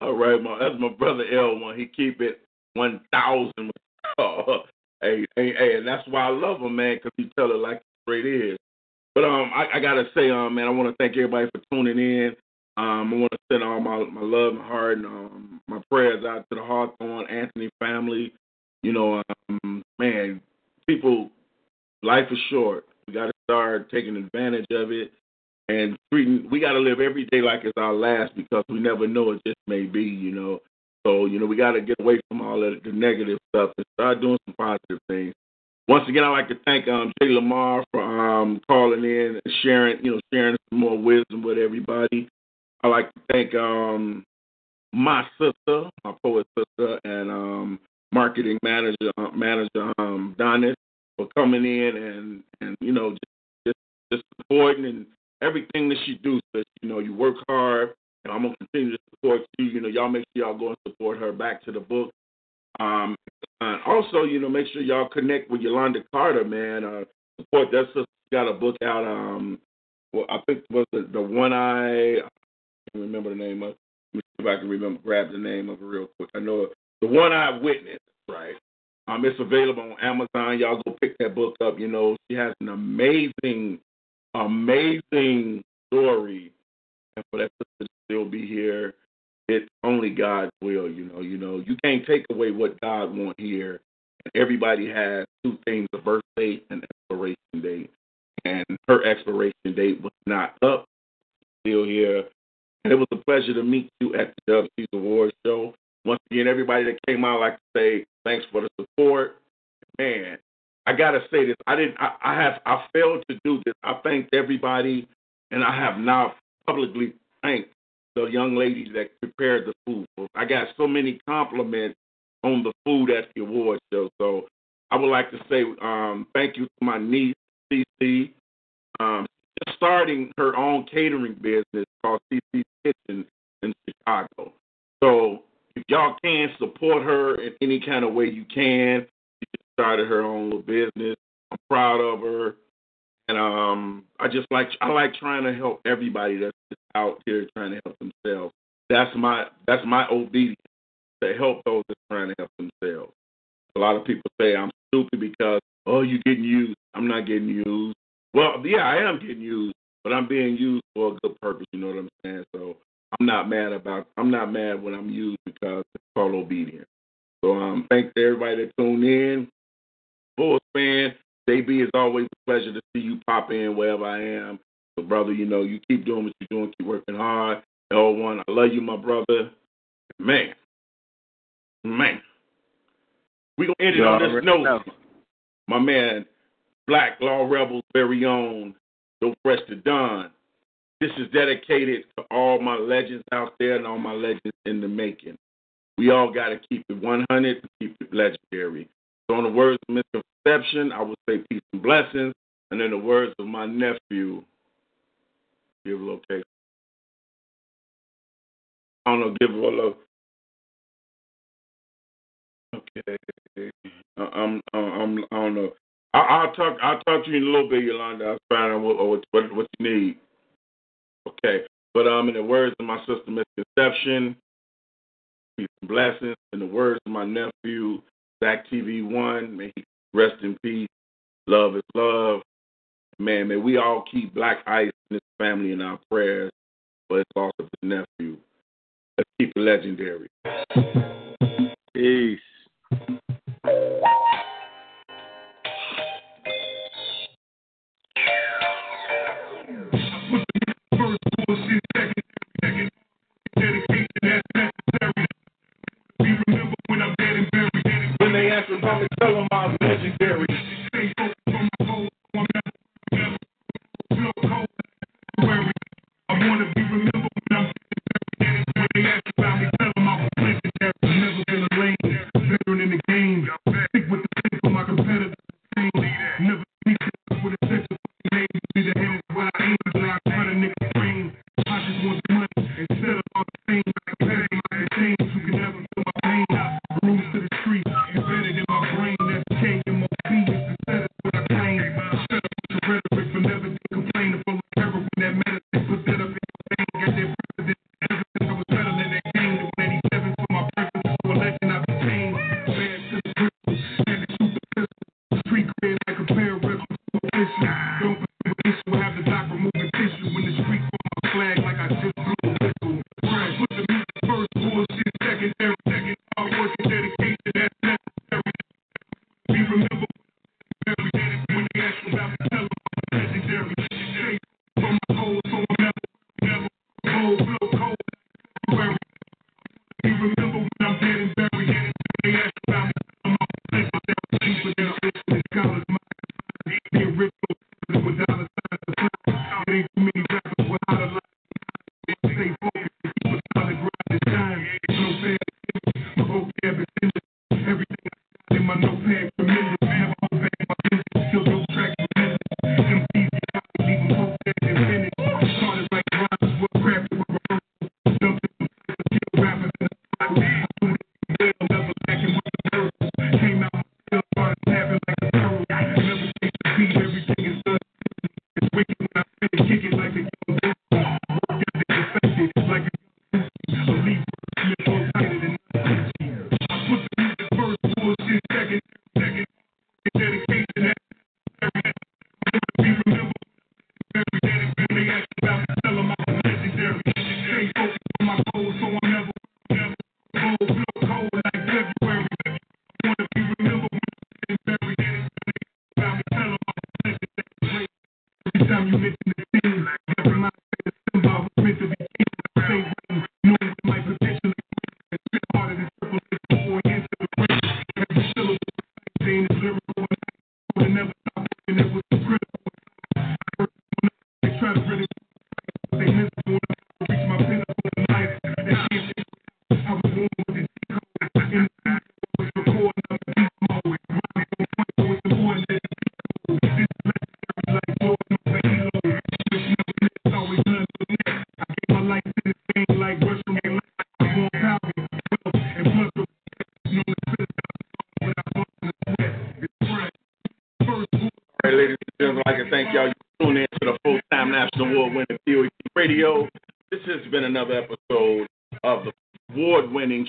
all right, my that's my brother L one. He keep it one thousand. Oh, hey, hey, hey, and that's why I love him, man, because he tell it like it is. But um, I, I gotta say, um, man, I want to thank everybody for tuning in. Um, I want to send all my my love and heart and um, my prayers out to the Hawthorne Anthony family. You know, um, man, people, life is short. We gotta start taking advantage of it. And treating, we got to live every day like it's our last because we never know it just may be, you know. So, you know, we got to get away from all of the negative stuff and start doing some positive things. Once again, I'd like to thank um, Jay Lamar for um, calling in and sharing, you know, sharing some more wisdom with everybody. I'd like to thank um, my sister, my poet sister, and um, marketing manager, uh, manager um, Dinah's, for coming in and, and you know, just, just, just supporting and everything that she do, so you know, you work hard, and I'm going to continue to support you. You know, y'all make sure y'all go and support her back to the book. Um, and also, you know, make sure y'all connect with Yolanda Carter, man. Uh, support that sister. She got a book out. Um, well, I think it was the, the one I, I can't remember the name of. Let me see if I can remember, grab the name of it real quick. I know it. The One I Witnessed, right? Um, it's available on Amazon. Y'all go pick that book up. You know, she has an amazing Amazing story, and for that sister to still be here, it's only God's will. You know, you know, you can't take away what God wants here. And everybody has two things: a birth date and an expiration date. And her expiration date was not up; still here. And it was a pleasure to meet you at the Dub Ceez Awards show. Once again, everybody that came out, I'd like to say thanks for the support, man. I gotta say this. I didn't. I, I have. I failed to do this. I thanked everybody, and I have now publicly thanked the young lady that prepared the food. I got so many compliments on the food at the award show. So I would like to say um, thank you to my niece Cece. Um, starting her own catering business called Cece's Kitchen in Chicago. So if y'all can support her in any kind of way you can. Started her own little business. I'm proud of her, and um, I just like I like trying to help everybody that's out here trying to help themselves. That's my that's my obedience to help those that's trying to help themselves. A lot of people say I'm stupid because oh you're getting used. I'm not getting used. Well, yeah, I am getting used, but I'm being used for a good purpose. You know what I'm saying? So I'm not mad about I'm not mad when I'm used because it's called obedience. So um, thanks to everybody that tuned in. Bulls fan, J B, it's always a pleasure to see you pop in wherever I am. So, brother, you know, you keep doing what you're doing. Keep working hard. L one, I love you, my brother. Man. Man. We're going to end it on this note. My man, Black Law Rebels, very own, No Fresh to Done. This is dedicated to all my legends out there and all my legends in the making. We all got to keep it one hundred to keep it legendary. So in the words of Misconception, I would say peace and blessings. And in the words of my nephew, give location. I don't know, give a little don't know. I, I'll talk. I'll talk to you in a little bit, Yolanda. I'll find out what what, what you need. Okay. But um, in the words of my sister, Misconception, peace and blessings. In the words of my nephew, Zach T V one, may he rest in peace. Love is love. Man, may we all keep Black Ice and his family in our prayers for his loss of his nephew. Let's keep it legendary. Peace. I'ma tell them I was legendary. Stay focused on my goals, one level together. Feel cold, worry. I wanna be remembered when I'm legendary. When they ask about me, tell them I was legendary. Never been a lane, veteran in the game. Stick with the thing for my competitors. Never speak with a sense of name. See the head is where I aim, but I try to nigga dream. I just want the money instead of all the things I can pay. The things who can never feel my pain. Rooms to the street.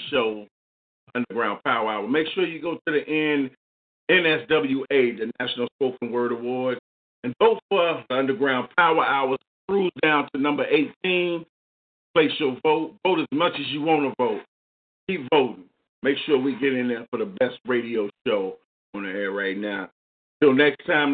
Show Underground Power Hour. Make sure you go to the end, N S W A, the National Spoken Word Award, and vote for the Underground Power Hour. Cruise down to number eighteen. Place your vote. Vote as much as you want to vote. Keep voting. Make sure we get in there for the best radio show on the air right now. Till next time,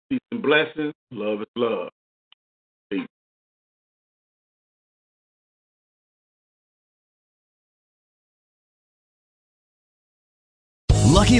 peace and blessings. Love is love. Lucky